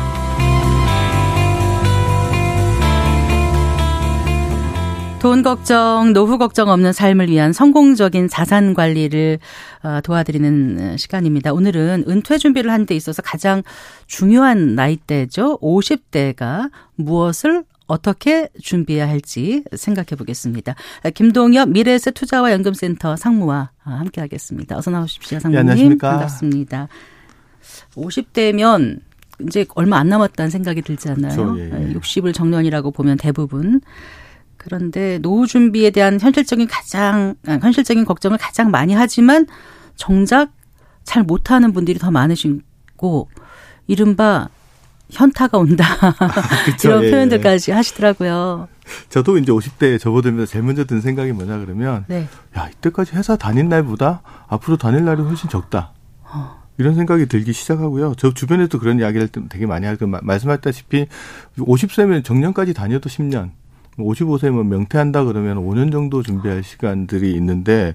돈 걱정, 노후 걱정 없는 삶을 위한 성공적인 자산 관리를 도와드리는 시간입니다. 오늘은 은퇴 준비를 하는 데 있어서 가장 중요한 나이대죠. 오십 대가 무엇을 어떻게 준비해야 할지 생각해 보겠습니다. 김동엽 미래세 투자와 연금센터 상무와 함께하겠습니다. 어서 나오십시오, 상무님. 네, 안녕하십니까. 반갑습니다. 오십 대면 이제 얼마 안 남았다는 생각이 들지 않나요? 그렇죠, 예, 예. 육십을 정년이라고 보면 대부분. 그런데 노후 준비에 대한 현실적인 가장 현실적인 걱정을 가장 많이 하지만 정작 잘 못하는 분들이 더 많으시고 이른바 현타가 온다. 아, 그쵸, 이런 예. 표현들까지 하시더라고요. 저도 이제 오십 대에 접어들면서 제일 먼저 든 생각이 뭐냐 그러면 네. 야 이때까지 회사 다닌 날보다 앞으로 다닐 날이 훨씬 적다. 어. 이런 생각이 들기 시작하고요. 저 주변에도 그런 이야기를 되게 많이 하고 말씀하셨다시피 오십 세면 정년까지 다녀도 십 년. 오십오 세면 명퇴한다 그러면 오 년 정도 준비할 시간들이 있는데,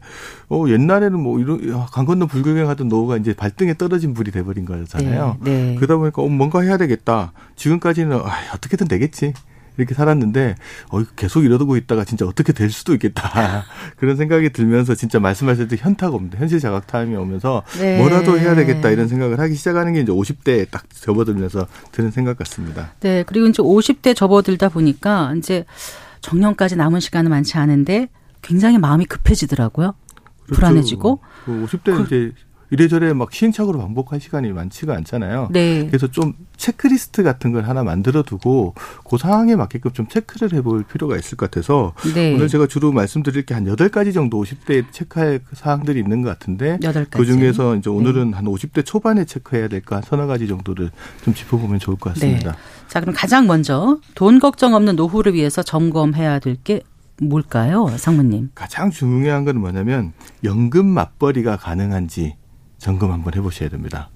어, 옛날에는 뭐, 이런, 강 건너 불구경 하던 노후가 이제 발등에 떨어진 불이 돼버린 거잖아요. 네, 네. 그러다 보니까, 어, 뭔가 해야 되겠다. 지금까지는, 아, 어떻게든 되겠지. 이렇게 살았는데, 어, 계속 이러고 있다가 진짜 어떻게 될 수도 있겠다. 그런 생각이 들면서 진짜 말씀하셨듯이 현타가 옵니다. 현실 자각 타임이 오면서 네. 뭐라도 해야 되겠다 이런 생각을 하기 시작하는 게 이제 오십 대에 딱 접어들면서 드는 생각 같습니다. 네. 그리고 이제 오십 대 접어들다 보니까 이제 정년까지 남은 시간은 많지 않은데 굉장히 마음이 급해지더라고요. 그렇죠. 불안해지고. 오십 대는 그... 이제 이래저래 막 시행착오로 반복할 시간이 많지가 않잖아요. 네. 그래서 좀 체크리스트 같은 걸 하나 만들어두고 그 상황에 맞게끔 좀 체크를 해볼 필요가 있을 것 같아서 네. 오늘 제가 주로 말씀드릴 게 한 여덟 가지 정도 오십 대에 체크할 사항들이 있는 것 같은데 여덟 가지. 그중에서 이제 오늘은 네. 한 오십 대 초반에 체크해야 될 거 한 서너 가지 정도를 좀 짚어보면 좋을 것 같습니다. 네. 자, 그럼 가장 먼저 돈 걱정 없는 노후를 위해서 점검해야 될 게 뭘까요? 상무님. 가장 중요한 건 뭐냐면 연금 맞벌이가 가능한지 점검 한번 해보셔야 됩니다.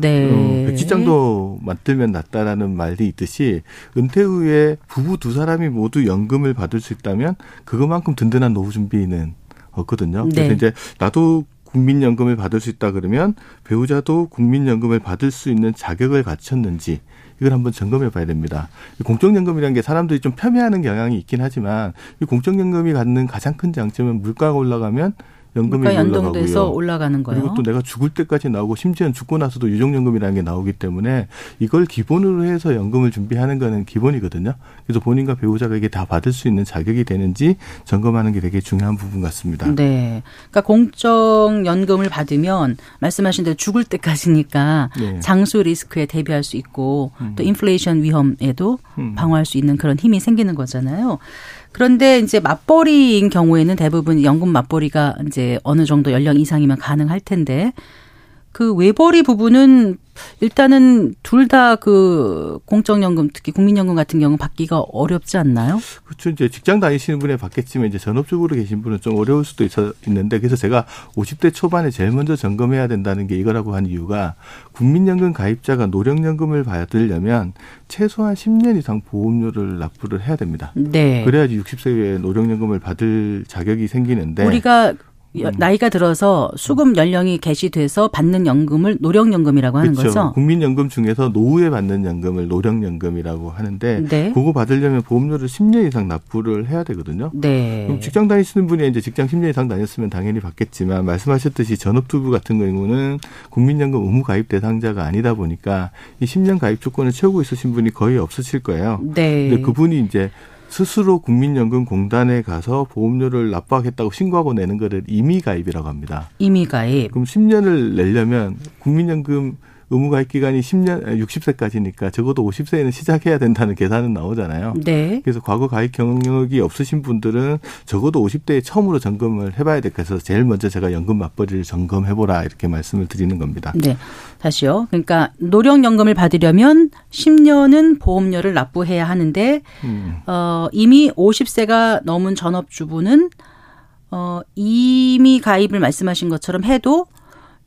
네. 어, 백지장도 맞들면 낫다라는 말이 있듯이 은퇴 후에 부부 두 사람이 모두 연금을 받을 수 있다면 그것만큼 든든한 노후 준비는 없거든요. 그래서 네. 이제 나도 국민연금을 받을 수 있다 그러면 배우자도 국민연금을 받을 수 있는 자격을 갖췄는지 이걸 한번 점검해 봐야 됩니다. 공적연금이라는 게 사람들이 좀 폄훼하는 경향이 있긴 하지만 이 공적연금이 갖는 가장 큰 장점은 물가가 올라가면 연금이 연동돼서 올라가는 거예요. 그리고 또 내가 죽을 때까지 나오고 심지어는 죽고 나서도 유족연금이라는 게 나오기 때문에 이걸 기본으로 해서 연금을 준비하는 거는 기본이거든요. 그래서 본인과 배우자가 이게 다 받을 수 있는 자격이 되는지 점검하는 게 되게 중요한 부분 같습니다. 네. 그러니까 공적연금을 받으면 말씀하신 대로 죽을 때까지니까 네. 장수 리스크에 대비할 수 있고 음. 또 인플레이션 위험에도 음. 방어할 수 있는 그런 힘이 생기는 거잖아요. 그런데 이제 맞벌이인 경우에는 대부분 연금 맞벌이가 이제 어느 정도 연령 이상이면 가능할 텐데 그 외벌이 부부는 일단은 둘 다 그 공적연금 특히 국민연금 같은 경우 받기가 어렵지 않나요? 그렇죠. 이제 직장 다니시는 분에 받겠지만 이제 전업주부로 계신 분은 좀 어려울 수도 있어, 있는데 그래서 제가 오십 대 초반에 제일 먼저 점검해야 된다는 게 이거라고 한 이유가 국민연금 가입자가 노령연금을 받으려면 최소한 십 년 이상 보험료를 납부를 해야 됩니다. 네. 그래야지 육십 세 이후에 노령연금을 받을 자격이 생기는데 우리가 나이가 들어서 수급 연령이 개시돼서 받는 연금을 노령연금이라고 하는 그렇죠. 거죠? 국민연금 중에서 노후에 받는 연금을 노령연금이라고 하는데 네. 그거 받으려면 보험료를 십 년 이상 납부를 해야 되거든요. 네. 그럼 직장 다니시는 분이 이제 직장 십 년 이상 다녔으면 당연히 받겠지만 말씀하셨듯이 전업주부 같은 경우는 국민연금 의무 가입 대상자가 아니다 보니까 이 십 년 가입 조건을 채우고 있으신 분이 거의 없으실 거예요. 네. 근데 그분이 이제 스스로 국민연금공단에 가서 보험료를 납부하겠다고 신고하고 내는 거를 임의가입이라고 합니다. 임의가입. 그럼 십 년을 내려면 국민연금 의무가입 기간이 십 년, 육십 세까지니까 적어도 오십 세에는 시작해야 된다는 계산은 나오잖아요. 네. 그래서 과거 가입 경력이 없으신 분들은 적어도 오십 대에 처음으로 점검을 해봐야 될 것에서 제일 먼저 제가 연금 맞벌이를 점검해보라 이렇게 말씀을 드리는 겁니다. 네. 다시요. 그러니까 노령연금을 받으려면 십 년은 보험료를 납부해야 하는데 음. 어, 이미 오십 세가 넘은 전업주부는 어, 이미 가입을 말씀하신 것처럼 해도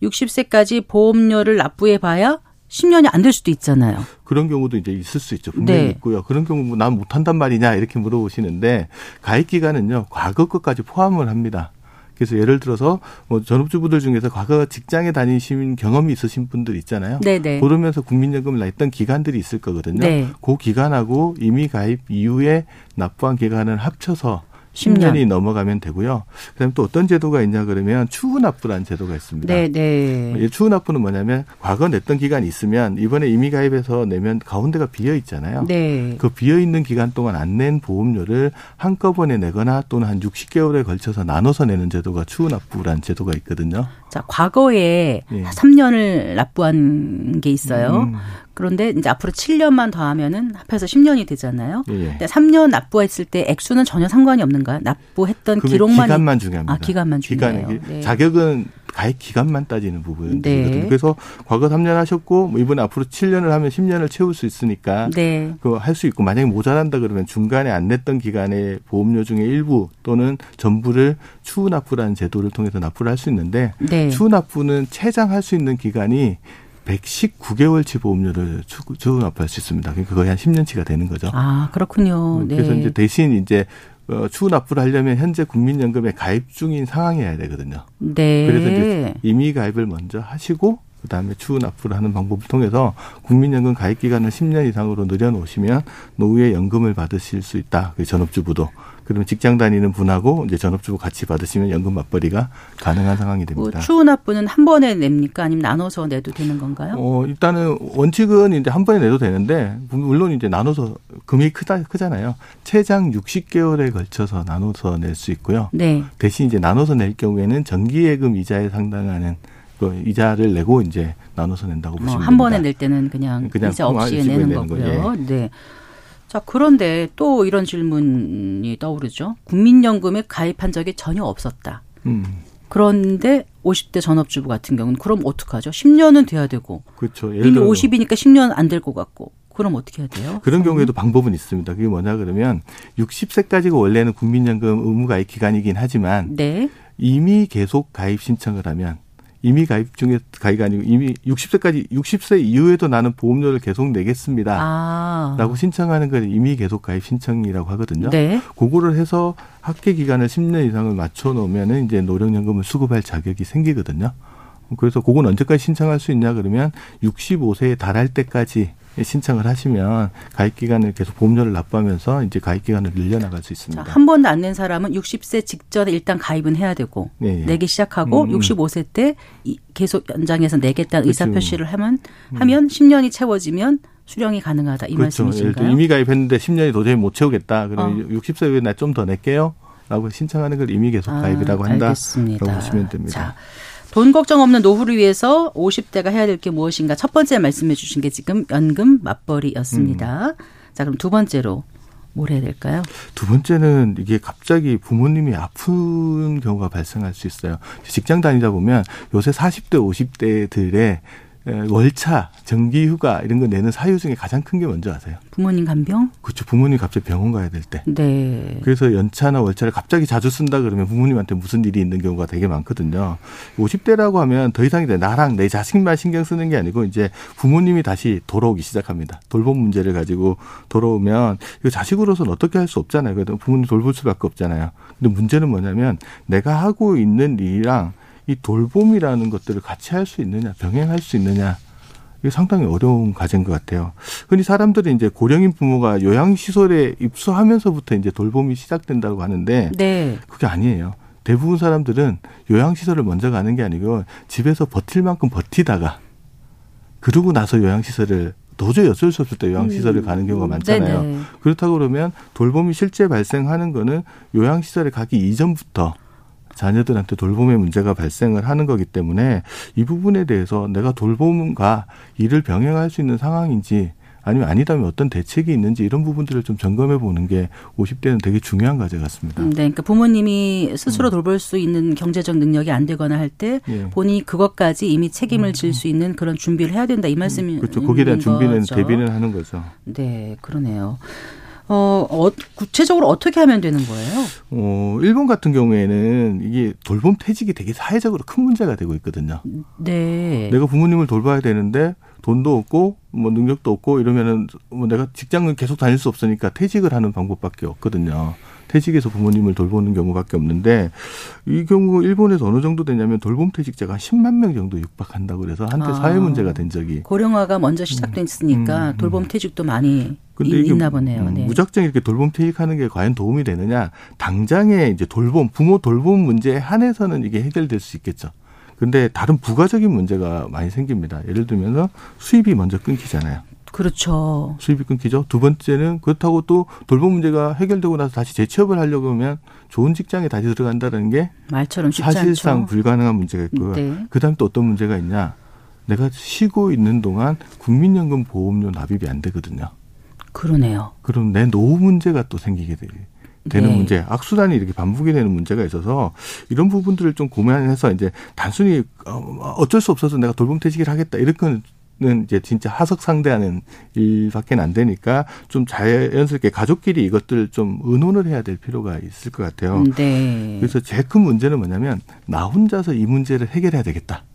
육십 세까지 보험료를 납부해봐야 십 년이 안 될 수도 있잖아요. 그런 경우도 이제 있을 수 있죠. 분명히 네. 있고요. 그런 경우 뭐 난 못한단 말이냐 이렇게 물어보시는데 가입 기간은요. 과거 것까지 포함을 합니다. 그래서 예를 들어서 뭐 전업주부들 중에서 과거 직장에 다니신 경험이 있으신 분들 있잖아요. 네네. 그러면서 국민연금을 냈던 기간들이 있을 거거든요. 네. 그 기간하고 임의 가입 이후에 납부한 기간을 합쳐서 십 년이 넘어가면 되고요. 그다음에 또 어떤 제도가 있냐 그러면 추후납부라는 제도가 있습니다. 네, 네. 추후납부는 뭐냐면 과거 냈던 기간이 있으면 이번에 임의가입해서 내면 가운데가 비어 있잖아요. 네. 그 비어 있는 기간 동안 안 낸 보험료를 한꺼번에 내거나 또는 한 육십 개월에 걸쳐서 나눠서 내는 제도가 추후납부라는 제도가 있거든요. 자, 과거에 예. 삼 년을 납부한 게 있어요. 음. 그런데 이제 앞으로 칠 년만 더하면은 합해서 십 년이 되잖아요. 예. 근데 삼 년 납부했을 때 액수는 전혀 상관이 없는가요? 납부했던 기록만 기간만 중요합니다. 아, 기간만 중요해요. 기간, 네. 자격은 가입 기간만 따지는 부분이거든요. 네. 그래서 과거 삼 년 하셨고 뭐 이번에 앞으로 칠 년을 하면 십 년을 채울 수 있으니까 네. 그거 할 수 있고, 만약에 모자란다 그러면 중간에 안 냈던 기간에 보험료 중에 일부 또는 전부를 추후 납부라는 제도를 통해서 납부를 할 수 있는데 네. 추후 납부는 최장할 수 있는 기간이 백십구 개월치 보험료를 추후 납부할 수 있습니다. 그러니까 거의 한 십 년치가 되는 거죠. 아, 그렇군요. 네. 그래서 이제 대신 이제 어, 추후 납부를 하려면 현재 국민연금에 가입 중인 상황이어야 되거든요. 네. 그래서 이제 이미 가입을 먼저 하시고 그다음에 추후 납부를 하는 방법을 통해서 국민연금 가입 기간을 십 년 이상으로 늘려놓으시면 노후에 연금을 받으실 수 있다. 그 전업주부도. 그러면 직장 다니는 분하고 이제 전업주부 같이 받으시면 연금 맞벌이가 가능한 상황이 됩니다. 뭐 추후 납부는 한 번에 냅니까? 아니면 나눠서 내도 되는 건가요? 어, 일단은 원칙은 이제 한 번에 내도 되는데, 물론 이제 나눠서 금액이 크다, 크잖아요. 최장 육십 개월에 걸쳐서 나눠서 낼 수 있고요. 네. 대신 이제 나눠서 낼 경우에는 정기예금 이자에 상당하는 그 이자를 내고 이제 나눠서 낸다고 어, 보시면 됩니다. 한 번에 낼 때는 그냥, 그냥 이자 없이 내는, 내는 거고요. 거예요. 네. 자, 그런데 또 이런 질문이 떠오르죠. 국민연금에 가입한 적이 전혀 없었다. 음. 그런데 오십 대 전업주부 같은 경우는 그럼 어떡하죠? 십 년은 돼야 되고. 그렇죠. 예를 들어 오십이니까 십 년 안 될 것 같고. 그럼 어떻게 해야 돼요? 그런 경우에도 방법은 있습니다. 그게 뭐냐 그러면 육십 세까지가 원래는 국민연금 의무가입 기간이긴 하지만 네. 이미 계속 가입 신청을 하면, 이미 가입 중에 가입이 아니고 이미 육십 세까지 육십 세 이후에도 나는 보험료를 계속 내겠습니다. 아. 라고 신청하는 걸 이미 계속 가입 신청이라고 하거든요. 네. 그거를 해서 합계 기간을 십 년 이상을 맞춰 놓으면 이제 노령연금을 수급할 자격이 생기거든요. 그래서 그건 언제까지 신청할 수 있냐 그러면 육십오 세에 달할 때까지 신청을 하시면 가입 기간을 계속 보험료를 납부하면서 이제 가입 기간을 늘려나갈 수 있습니다. 자, 한 번도 안 낸 사람은 육십 세 직전에 일단 가입은 해야 되고 예, 예. 내기 시작하고 음, 음. 육십오 세 때 계속 연장해서 내겠다는 의사 표시를 하면 하면 음. 십 년이 채워지면 수령이 가능하다 이 그렇죠. 말씀이신가요? 이미 가입했는데 십 년이 도저히 못 채우겠다. 그럼 어. 육십 세 후에 나 좀 더 낼게요. 라고 신청하는 걸 이미 계속 가입이라고 아, 한다. 알겠습니다. 보시면 됩니다. 자. 돈 걱정 없는 노후를 위해서 오십 대가 해야 될 게 무엇인가. 첫 번째 말씀해 주신 게 지금 연금 맞벌이였습니다. 음. 자, 그럼 두 번째로 뭘 해야 될까요? 두 번째는 이게 갑자기 부모님이 아픈 경우가 발생할 수 있어요. 직장 다니다 보면 요새 사십 대, 오십 대들의 월차, 정기휴가 이런 거 내는 사유 중에 가장 큰 게 뭔지 아세요? 부모님 간병? 그렇죠. 부모님 갑자기 병원 가야 될 때. 네. 그래서 연차나 월차를 갑자기 자주 쓴다 그러면 부모님한테 무슨 일이 있는 경우가 되게 많거든요. 오십 대라고 하면 더 이상 이제 나랑 내 자식만 신경 쓰는 게 아니고 이제 부모님이 다시 돌아오기 시작합니다. 돌봄 문제를 가지고 돌아오면 이 자식으로서는 어떻게 할 수 없잖아요. 그래도 부모님 돌볼 수밖에 없잖아요. 근데 문제는 뭐냐면 내가 하고 있는 일이랑 이 돌봄이라는 것들을 같이 할 수 있느냐, 병행할 수 있느냐, 이게 상당히 어려운 과제인 것 같아요. 흔히 사람들이 이제 고령인 부모가 요양시설에 입소하면서부터 이제 돌봄이 시작된다고 하는데 네. 그게 아니에요. 대부분 사람들은 요양시설을 먼저 가는 게 아니고 집에서 버틸 만큼 버티다가 그러고 나서 요양시설을 도저히 어쩔 수 없을 때 요양시설을 음. 가는 경우가 많잖아요. 네네. 그렇다고 그러면 돌봄이 실제 발생하는 거는 요양시설에 가기 이전부터 자녀들한테 돌봄의 문제가 발생을 하는 거기 때문에 이 부분에 대해서 내가 돌봄과 일을 병행할 수 있는 상황인지 아니면 아니다면 어떤 대책이 있는지 이런 부분들을 좀 점검해 보는 게 오십 대는 되게 중요한 과제 같습니다. 네, 그러니까 부모님이 스스로 돌볼 수 있는 경제적 능력이 안 되거나 할 때 예. 본인이 그것까지 이미 책임을 질 수 있는 그런 준비를 해야 된다 이 말씀인 거죠. 그렇죠. 거기에 대한 준비는 대비는 하는 거죠. 네, 그러네요. 어, 어, 구체적으로 어떻게 하면 되는 거예요? 어, 일본 같은 경우에는 이게 돌봄 퇴직이 되게 사회적으로 큰 문제가 되고 있거든요. 네. 내가 부모님을 돌봐야 되는데 돈도 없고 뭐 능력도 없고 이러면은 뭐 내가 직장을 계속 다닐 수 없으니까 퇴직을 하는 방법밖에 없거든요. 퇴직해서 부모님을 돌보는 경우밖에 없는데 이 경우 일본에서 어느 정도 되냐면 돌봄 퇴직자가 한 십만 명 정도 육박한다고 그래서 한때 아, 사회 문제가 된 적이. 고령화가 먼저 시작됐으니까 음, 음, 돌봄 퇴직도 많이 근데 이게 있나 보네요. 네. 무작정 이렇게 돌봄 퇴직하는 게 과연 도움이 되느냐. 당장에 이제 돌봄, 부모 돌봄 문제에 한해서는 이게 해결될 수 있겠죠. 근데 다른 부가적인 문제가 많이 생깁니다. 예를 들면서 수입이 먼저 끊기잖아요. 그렇죠. 수입이 끊기죠. 두 번째는 그렇다고 또 돌봄 문제가 해결되고 나서 다시 재취업을 하려고 하면 좋은 직장에 다시 들어간다는 게 말처럼 쉽지 않죠. 사실상 불가능한 문제가 있고요. 네. 그다음 또 어떤 문제가 있냐. 내가 쉬고 있는 동안 국민연금 보험료 납입이 안 되거든요. 그러네요. 그럼 내 노후 문제가 또 생기게 돼요. 되는 네. 문제, 악순환이 이렇게 반복이 되는 문제가 있어서 이런 부분들을 좀 고민해서 이제 단순히 어쩔 수 없어서 내가 돌봄퇴직을 하겠다 이런 건 는 이제 진짜 하석 상대하는 일밖에 안 되니까 좀 자연스럽게 가족끼리 이것들 좀 의논을 해야 될 필요가 있을 것 같아요. 네. 그래서 제일 큰 문제는 뭐냐면 나 혼자서 이 문제를 해결해야 되겠다.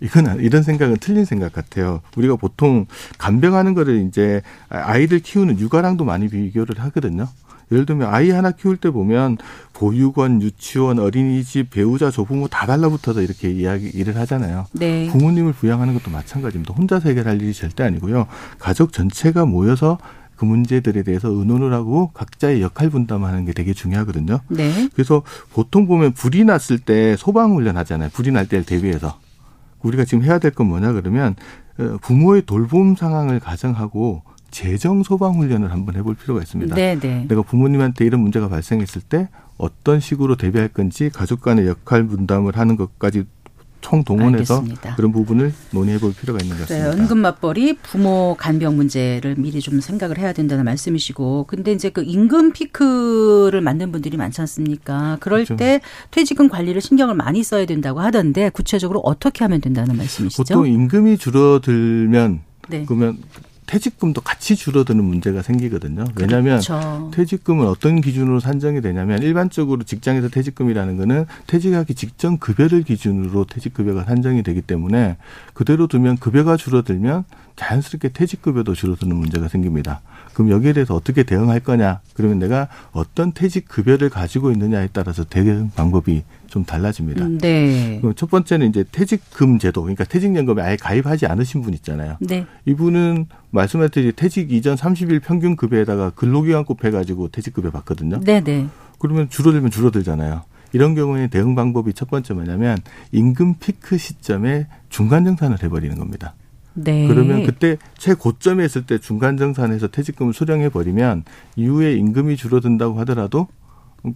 이건 이런 생각은 틀린 생각 같아요. 우리가 보통 간병하는 거를 이제 아이들 키우는 육아랑도 많이 비교를 하거든요. 예를 들면 아이 하나 키울 때 보면 보육원, 유치원, 어린이집, 배우자, 조부모 다 달라붙어서 이렇게 이야기 일을 하잖아요. 네. 부모님을 부양하는 것도 마찬가지입니다. 혼자서 해결할 일이 절대 아니고요. 가족 전체가 모여서 그 문제들에 대해서 의논을 하고 각자의 역할 분담하는 게 되게 중요하거든요. 네. 그래서 보통 보면 불이 났을 때 소방훈련 하잖아요. 불이 날 때를 대비해서. 우리가 지금 해야 될 건 뭐냐 그러면 부모의 돌봄 상황을 가정하고 재정 소방 훈련을 한번 해볼 필요가 있습니다. 네네. 내가 부모님한테 이런 문제가 발생했을 때 어떤 식으로 대비할 건지 가족 간의 역할 분담을 하는 것까지 총동원해서 알겠습니다. 그런 부분을 논의해볼 필요가 있는 것 같습니다. 네, 은근 맞벌이 부모 간병 문제를 미리 좀 생각을 해야 된다는 말씀이시고, 근데 이제 그 임금 피크를 맞는 분들이 많지 않습니까? 그럴 그렇죠. 때 퇴직금 관리를 신경을 많이 써야 된다고 하던데 구체적으로 어떻게 하면 된다는 말씀이시죠? 보통 임금이 줄어들면 네. 그러면 퇴직금도 같이 줄어드는 문제가 생기거든요. 왜냐하면 그렇죠. 퇴직금은 어떤 기준으로 산정이 되냐면 일반적으로 직장에서 퇴직금이라는 거는 퇴직하기 직전 급여를 기준으로 퇴직급여가 산정이 되기 때문에 그대로 두면 급여가 줄어들면 자연스럽게 퇴직급여도 줄어드는 문제가 생깁니다. 그럼 여기에 대해서 어떻게 대응할 거냐? 그러면 내가 어떤 퇴직급여를 가지고 있느냐에 따라서 대응 방법이 좀 달라집니다. 네. 그럼 첫 번째는 이제 퇴직금 제도, 그러니까 퇴직연금에 아예 가입하지 않으신 분 있잖아요. 네. 이분은 말씀하셨듯이 퇴직 이전 삼십 일 평균 급여에다가 근로기간 곱해가지고 퇴직급여 받거든요. 네, 네. 그러면 줄어들면 줄어들잖아요. 이런 경우에 대응 방법이 첫 번째 뭐냐면 임금 피크 시점에 중간 정산을 해버리는 겁니다. 네. 그러면 그때 최고점에 있을 때 중간 정산해서 퇴직금을 수령해 버리면 이후에 임금이 줄어든다고 하더라도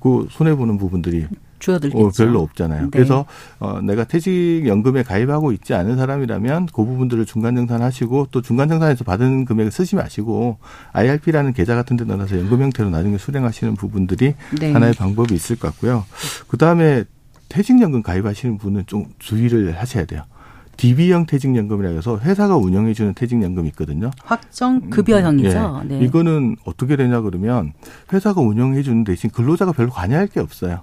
그 손해 보는 부분들이 줄어들겠죠. 별로 없잖아요. 네. 그래서 어, 내가 퇴직연금에 가입하고 있지 않은 사람이라면 그 부분들을 중간 정산하시고 또 중간 정산에서 받은 금액을 쓰지 마시고 아이알피라는 계좌 같은 데 넣어서 연금 형태로 나중에 수령하시는 부분들이 네. 하나의 방법이 있을 것 같고요. 그다음에 퇴직연금 가입하시는 분은 좀 주의를 하셔야 돼요. 디비형 퇴직연금이라고 해서 회사가 운영해주는 퇴직연금이 있거든요. 확정급여형이죠. 네. 네. 이거는 어떻게 되냐 그러면 회사가 운영해주는 대신 근로자가 별로 관여할 게 없어요.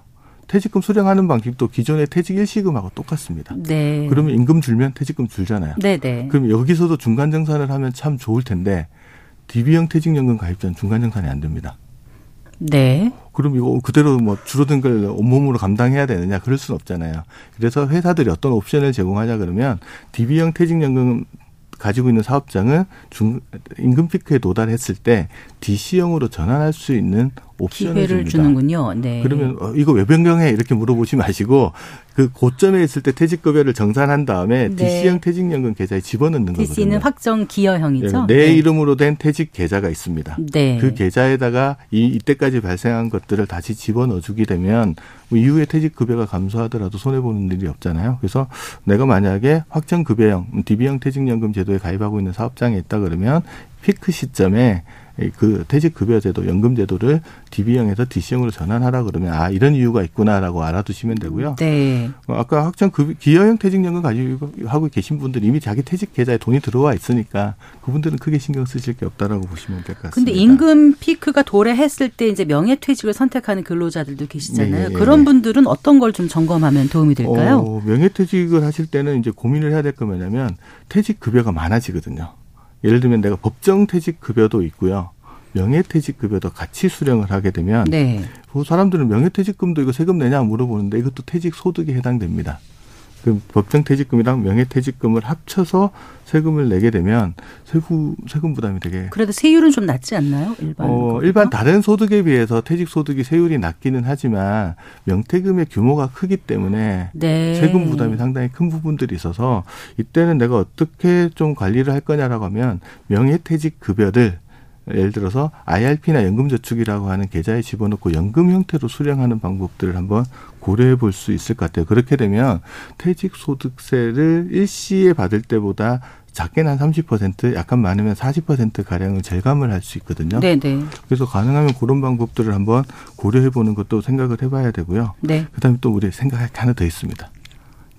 퇴직금 수령하는 방식도 기존의 퇴직 일시금하고 똑같습니다. 네. 그러면 임금 줄면 퇴직금 줄잖아요. 네, 네. 그럼 여기서도 중간정산을 하면 참 좋을 텐데 디비형 퇴직연금 가입자는 중간정산이 안 됩니다. 네. 그럼 이거 그대로 뭐 줄어든 걸 온몸으로 감당해야 되느냐 그럴 수는 없잖아요. 그래서 회사들이 어떤 옵션을 제공하냐 그러면 디비형 퇴직연금 가지고 있는 사업장은 중, 임금 피크에 도달했을 때 디씨형으로 전환할 수 있는 옵션을 기회를 줍니다. 주는군요. 네. 그러면 어, 이거 왜 변경해 이렇게 물어보지 마시고 그 고점에 있을 때 퇴직급여를 정산한 다음에 네. 디씨형 퇴직연금 계좌에 집어넣는 디씨는 거거든요. 디씨는 확정 기여형이죠. 네. 내 네. 이름으로 된 퇴직 계좌가 있습니다. 네. 그 계좌에다가 이, 이때까지 발생한 것들을 다시 집어넣어주게 되면 뭐 이후에 퇴직급여가 감소하더라도 손해보는 일이 없잖아요. 그래서 내가 만약에 확정급여형, 디비형 퇴직연금 제도에 가입하고 있는 사업장에 있다 그러면 피크 시점에 그 퇴직급여제도, 연금제도를 디비형에서 디씨형으로 전환하라 그러면 아 이런 이유가 있구나라고 알아두시면 되고요. 네. 아까 확정급 기여형 퇴직연금 가지고 하고 계신 분들 이미 자기 퇴직 계좌에 돈이 들어와 있으니까 그분들은 크게 신경 쓰실 게 없다라고 보시면 될 것 같습니다. 근데 임금 피크가 도래했을 때 이제 명예퇴직을 선택하는 근로자들도 계시잖아요. 네. 그런 분들은 어떤 걸 좀 점검하면 도움이 될까요? 어, 명예퇴직을 하실 때는 이제 고민을 해야 될 건 뭐냐면 퇴직급여가 많아지거든요. 예를 들면 내가 법정퇴직급여도 있고요. 명예퇴직급여도 같이 수령을 하게 되면 네. 사람들은 명예퇴직금도 이거 세금 내냐 물어보는데 이것도 퇴직소득에 해당됩니다. 그럼 법정퇴직금이랑 명예퇴직금을 합쳐서 세금을 내게 되면 세부, 세금 부담이 되게. 그래도 세율은 좀 낮지 않나요? 일반 어, 일반 다른 소득에 비해서 퇴직소득이 세율이 낮기는 하지만 명퇴금의 규모가 크기 때문에 네. 세금 부담이 상당히 큰 부분들이 있어서 이때는 내가 어떻게 좀 관리를 할 거냐라고 하면 명예퇴직급여를 예를 들어서 아이알피나 연금저축이라고 하는 계좌에 집어넣고 연금 형태로 수령하는 방법들을 한번 고려해 볼 수 있을 것 같아요. 그렇게 되면 퇴직소득세를 일시에 받을 때보다 작게는 한 삼십 퍼센트, 약간 많으면 사십 퍼센트가량을 절감을 할 수 있거든요. 네네. 그래서 가능하면 그런 방법들을 한번 고려해보는 것도 생각을 해봐야 되고요. 네. 그다음에 또 우리 생각할 게 하나 더 있습니다.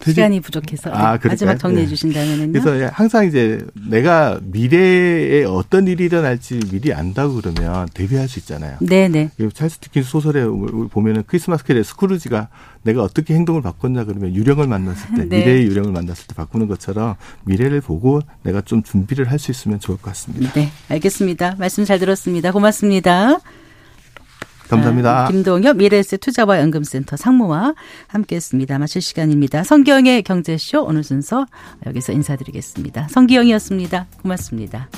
시간이 부족해서 아, 마지막 정리해 주신다면요. 그래서 항상 이제 내가 미래에 어떤 일이 일어날지 미리 안다고 그러면 대비할 수 있잖아요. 네네. 찰스 디킨스 소설에 보면은 크리스마스 캐롤의 스크루지가 내가 어떻게 행동을 바꿨냐 그러면 유령을 만났을 때, 네. 미래의 유령을 만났을 때 바꾸는 것처럼 미래를 보고 내가 좀 준비를 할 수 있으면 좋을 것 같습니다. 네, 알겠습니다. 말씀 잘 들었습니다. 고맙습니다. 감사합니다. 아, 김동엽 미래세 투자와 연금센터 상무와 함께했습니다. 마칠 시간입니다. 성기영의 경제쇼 오늘 순서 여기서 인사드리겠습니다. 성기영이었습니다. 고맙습니다.